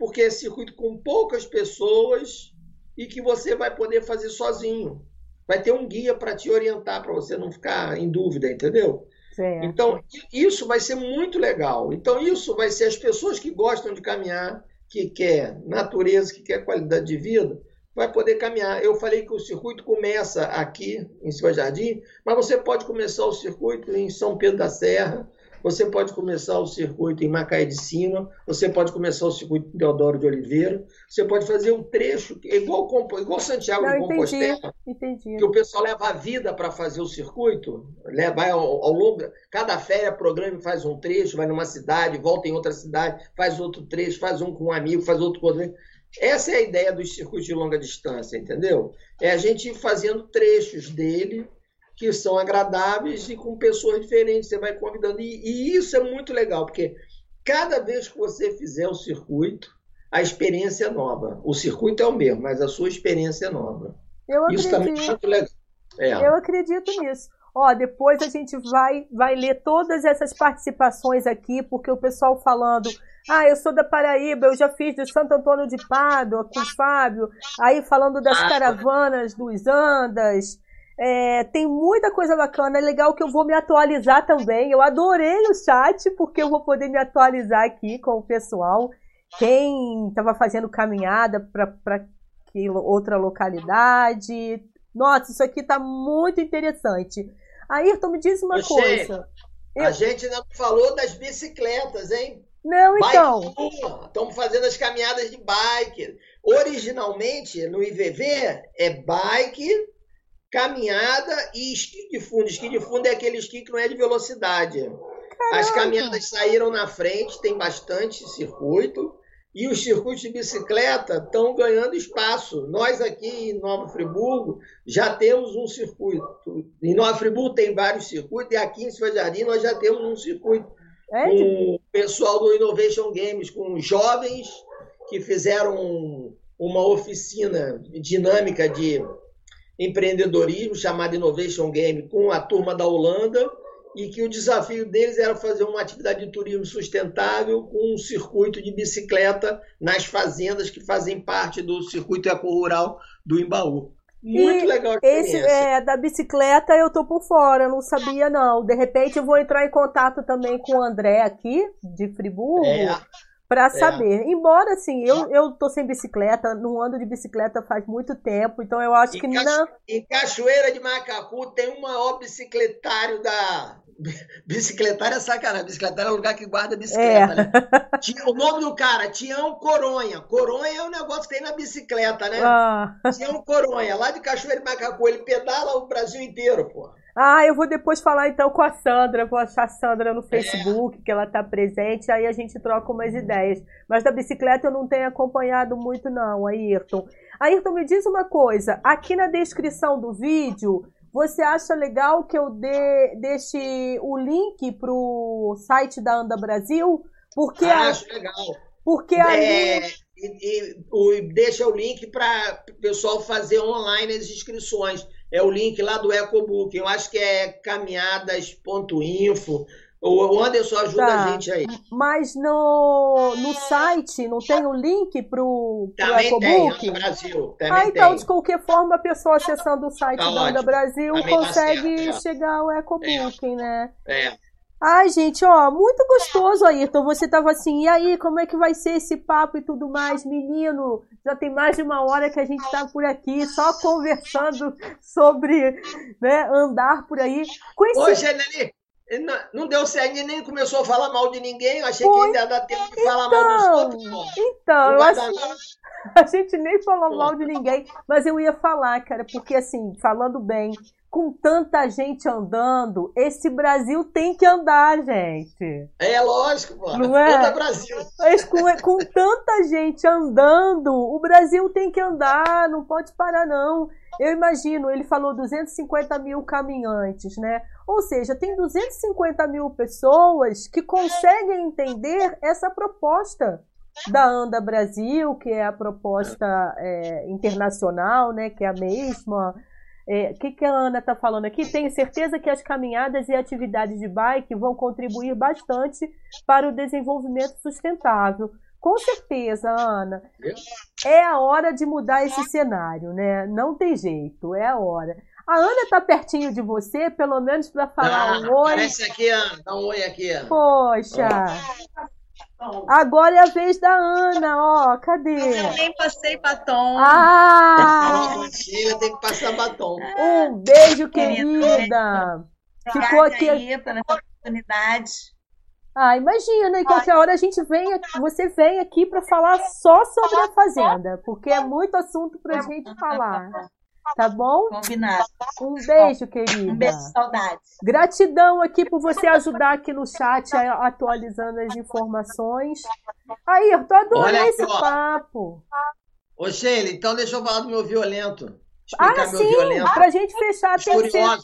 porque é circuito com poucas pessoas e que você vai poder fazer sozinho. Vai ter um guia para te orientar, para você não ficar em dúvida, entendeu? Certo. Então, isso vai ser muito legal. Então, isso vai ser as pessoas que gostam de caminhar, que quer natureza, que quer qualidade de vida, vai poder caminhar. Eu falei que o circuito começa aqui, em Silva Jardim, mas você pode começar o circuito em São Pedro da Serra, você pode começar o circuito em Macaé de Cima, você pode começar o circuito em Deodoro de Oliveira, você pode fazer um trecho, igual Santiago de Compostela, que o pessoal leva a vida para fazer o circuito, vai ao longo, cada férias programa e faz um trecho, vai numa cidade, volta em outra cidade, faz outro trecho, faz um com um amigo, faz outro com outro. Essa é a ideia dos circuitos de longa distância, entendeu? É a gente fazendo trechos dele, que são agradáveis e com pessoas diferentes, você vai convidando. E isso é muito legal, porque cada vez que você fizer o circuito, a experiência é nova. O circuito é o mesmo, mas a sua experiência é nova. Isso também é muito legal. É. Eu acredito nisso. Ó, depois a gente vai ler todas essas participações aqui, porque o pessoal falando... Ah, eu sou da Paraíba, eu já fiz de Santo Antônio de Pádua com o Fábio, aí falando das caravanas, dos Andas. É, tem muita coisa bacana, é legal que eu vou me atualizar também. Eu adorei o chat, porque eu vou poder me atualizar aqui com o pessoal. Quem estava fazendo caminhada para outra localidade. Nossa, isso aqui está muito interessante. Ayrton, me diz uma coisa. A gente não falou das bicicletas, hein? Não, então. Estamos fazendo as caminhadas de bike. Originalmente, no IVV, é bike, caminhada e esqui de fundo. Esqui de fundo é aquele esqui que não é de velocidade. Caramba. As caminhadas saíram na frente, tem bastante circuito. E os circuitos de bicicleta estão ganhando espaço. Nós aqui em Nova Friburgo já temos um circuito. Em Nova Friburgo tem vários circuitos e aqui em Silva Jardim nós já temos um circuito. Com o pessoal do Innovation Games, com jovens que fizeram uma oficina dinâmica de empreendedorismo chamada Innovation Games com a turma da Holanda e que o desafio deles era fazer uma atividade de turismo sustentável com um circuito de bicicleta nas fazendas que fazem parte do Circuito Eco-Rural do Imbaú. Muito legal. Esse da bicicleta eu tô por fora, não sabia não. De repente eu vou entrar em contato também com o André aqui de Friburgo para saber. Embora assim, eu tô sem bicicleta, não ando de bicicleta faz muito tempo, então eu acho que não. Em Cachoeira de Macacu tem o maior bicicletário da bicicletária é sacanagem, bicicletário é o lugar que guarda bicicleta, né? O nome do cara, Tião Coronha. Coronha é um negócio que tem na bicicleta, né? Tião Coronha, lá de Cachoeira de Macacu, ele pedala o Brasil inteiro, pô. Ah, eu vou depois falar então com a Sandra, vou achar a Sandra no Facebook, que ela tá presente, aí a gente troca umas ideias. Mas da bicicleta eu não tenho acompanhado muito não, Ayrton. Ayrton, me diz uma coisa, aqui na descrição do vídeo... Você acha legal que eu deixe o link para o site da Anda Brasil? Porque acho legal. Porque ali... deixa o link para o pessoal fazer online as inscrições. É o link lá do EcoBooking. Eu acho que é caminhadas.info. O Anderson ajuda a gente aí. Mas no site não tem o link para o EcoBooking? Anda Brasil, também tem. Então, de qualquer forma, a pessoa acessando o site da Anda Brasil também consegue chegar ao EcoBooking, né? Ai, gente, ó, muito gostoso, Ayrton. Você tava assim, e aí, como é que vai ser esse papo e tudo mais? Menino, já tem mais de uma hora que a gente tá por aqui, só conversando sobre, né, andar por aí. Oi, Janelli. Não deu certo, nem começou a falar mal de ninguém, eu achei que ainda ia dar tempo de falar mal dos outros. Então, eu acho que a gente nem falou mal de ninguém, mas eu ia falar, cara, porque assim, falando bem, com tanta gente andando, esse Brasil tem que andar, gente. É lógico, mano. Não é? Anda Brasil. Mas com tanta gente andando, o Brasil tem que andar, não pode parar não. Eu imagino, ele falou 250 mil caminhantes, né? Ou seja, tem 250 mil pessoas que conseguem entender essa proposta da Anda Brasil, que é a proposta internacional, né? Que é a mesma. O que a Ana está falando aqui? Tenho certeza que as caminhadas e atividades de bike vão contribuir bastante para o desenvolvimento sustentável. Com certeza, Ana. É a hora de mudar esse cenário, né? Não tem jeito, é a hora. A Ana está pertinho de você, pelo menos para falar um oi. Aparece aqui, Ana. Dá um oi aqui, Ana. Poxa. Agora é a vez da Ana, ó, cadê? Eu também passei batom. Ah! Tem que passar batom. Um beijo, querida. Ficou aqui pela oportunidade. Ah, imagina, e qualquer hora a gente você vem aqui para falar só sobre a fazenda, porque é muito assunto pra gente falar. Tá bom? Combinado. Um beijo, querida. Um beijo, saudade. Gratidão aqui por você ajudar aqui no chat, atualizando as informações. Aí, eu tô adorando esse papo. Ô, Sheila, então deixa eu falar do meu violento. Ah, sim, para a gente fechar a terceira.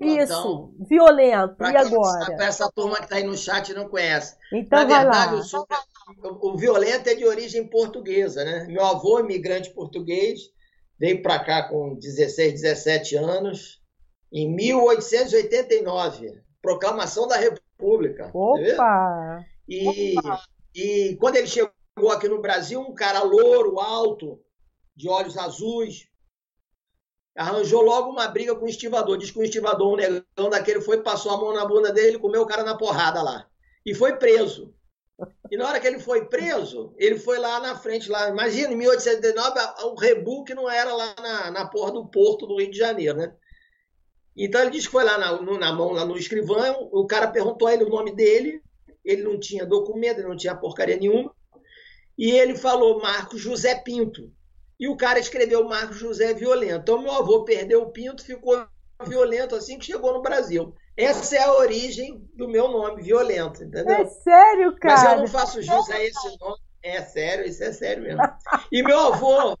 Isso, violento. E agora? Para essa turma que está aí no chat e não conhece. Então, na verdade, vai lá. O violento é de origem portuguesa, né? Meu avô, imigrante português, veio para cá com 16, 17 anos, em 1889, proclamação da República. Opa! E quando ele chegou aqui no Brasil, um cara louro, alto, de olhos azuis, arranjou logo uma briga com o estivador. Diz que o estivador, um negão daquele, foi, passou a mão na bunda dele, comeu o cara na porrada lá. E foi preso. E na hora que ele foi preso, ele foi lá na frente, lá, imagina, em 1809, o Rebu que não era lá na porra do Porto do Rio de Janeiro, né? Então ele disse que foi lá lá no escrivão, o cara perguntou a ele o nome dele, ele não tinha documento, ele não tinha porcaria nenhuma, e ele falou Marcos José Pinto. E o cara escreveu Marcos José Violento. Então, meu avô perdeu o pinto, ficou violento assim que chegou no Brasil. Essa é a origem do meu nome, Violento, entendeu? É sério, cara? Mas eu não faço jus a esse nome. É sério, isso é sério mesmo. E meu avô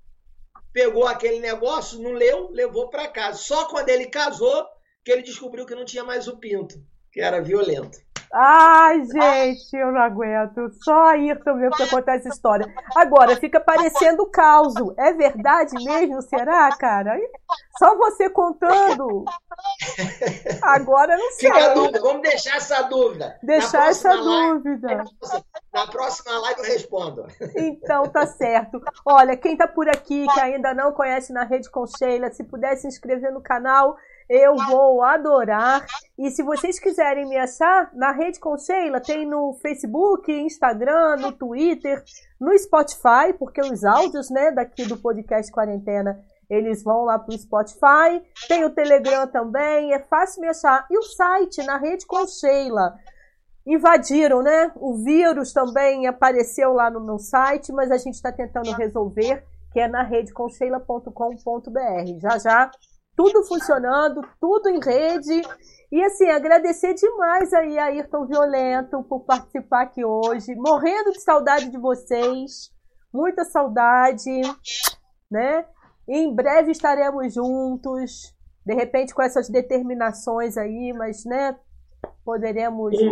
pegou aquele negócio, não leu, levou para casa. Só quando ele casou que ele descobriu que não tinha mais o pinto, que era violento. Ai, gente, eu não aguento. Só Ayrton mesmo para contar essa história. Agora, fica parecendo caos. É verdade mesmo? Será, cara? Só você contando. Agora não sei. Fica a dúvida. Vamos deixar essa dúvida. Deixar essa dúvida. Na próxima live eu respondo. Então, tá certo. Olha, quem tá por aqui, que ainda não conhece na Rede com Sheila, se puder se inscrever no canal, eu vou adorar. E se vocês quiserem me achar, na Rede com Sheila tem no Facebook, Instagram, no Twitter, no Spotify, porque os áudios, né, daqui do podcast Quarentena, eles vão lá pro Spotify. Tem o Telegram também, é fácil me achar. E o site, na Rede com Sheila. Invadiram, né? O vírus também apareceu lá no meu site, mas a gente está tentando resolver, que é na redecomsheila.com.br. Já, já. Tudo funcionando, tudo em rede. E assim, agradecer demais aí a Ayrton Violento por participar aqui hoje. Morrendo de saudade de vocês. Muita saudade, né? Em breve estaremos juntos. De repente com essas determinações aí, mas, né? Poderemos encontrar.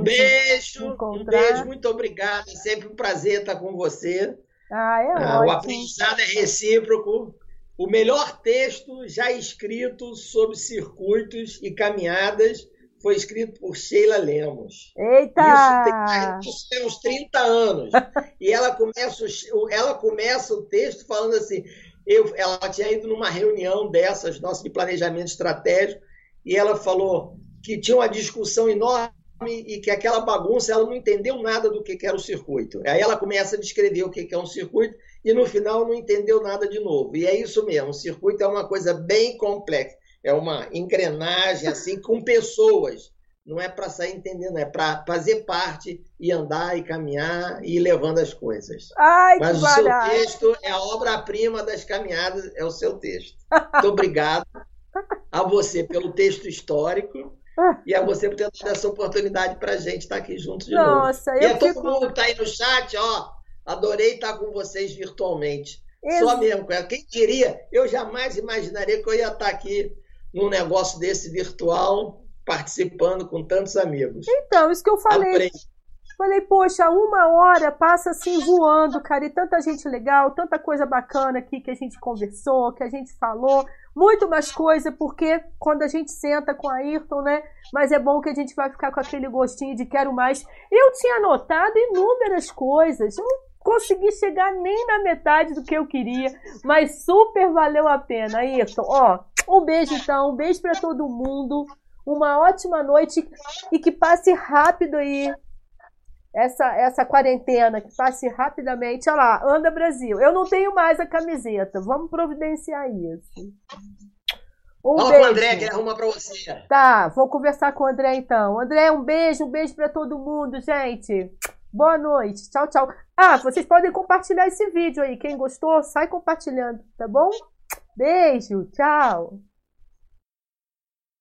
Um beijo, muito obrigado. É sempre um prazer estar com você. Ah, é ótimo. O aprendizado é recíproco. O melhor texto já escrito sobre circuitos e caminhadas foi escrito por Sheila Lemos. Eita! Isso tem uns 30 anos. E ela começa o texto falando assim, ela tinha ido numa reunião dessas, nossa, de planejamento estratégico, e ela falou que tinha uma discussão enorme e que aquela bagunça, ela não entendeu nada do que era o circuito. Aí ela começa a descrever o que é um circuito e no final não entendeu nada de novo. E é isso mesmo, o circuito é uma coisa bem complexa, é uma engrenagem assim com pessoas. Não é para sair entendendo, é para fazer parte e andar e caminhar e ir levando as coisas. Ai, mas o seu texto é a obra-prima das caminhadas, é o seu texto. Muito obrigado a você pelo texto histórico. E a você por ter dado essa oportunidade pra gente estar aqui junto de novo. E a todo mundo que tá aí no chat, ó, adorei estar com vocês virtualmente. Só mesmo, quem diria, eu jamais imaginaria que eu ia estar aqui num negócio desse virtual, participando com tantos amigos. Então, isso que eu falei. Falei, poxa, uma hora passa assim voando, cara, e tanta gente legal, tanta coisa bacana aqui que a gente conversou, que a gente falou, muito mais coisa, porque quando a gente senta com a Ayrton, né, mas é bom que a gente vai ficar com aquele gostinho de quero mais. Eu tinha anotado inúmeras coisas, consegui chegar nem na metade do que eu queria, mas super valeu a pena, Ayrton. Ó, um beijo então, um beijo para todo mundo, uma ótima noite e que passe rápido aí essa quarentena, que passe rapidamente. Olha lá, Anda Brasil. Eu não tenho mais a camiseta, vamos providenciar isso. Fala com o André, que ele arruma pra você. Tá, vou conversar com o André então. André, um beijo pra todo mundo, gente. Boa noite, tchau, tchau. Ah, vocês podem compartilhar esse vídeo aí. Quem gostou, sai compartilhando, tá bom? Beijo, tchau.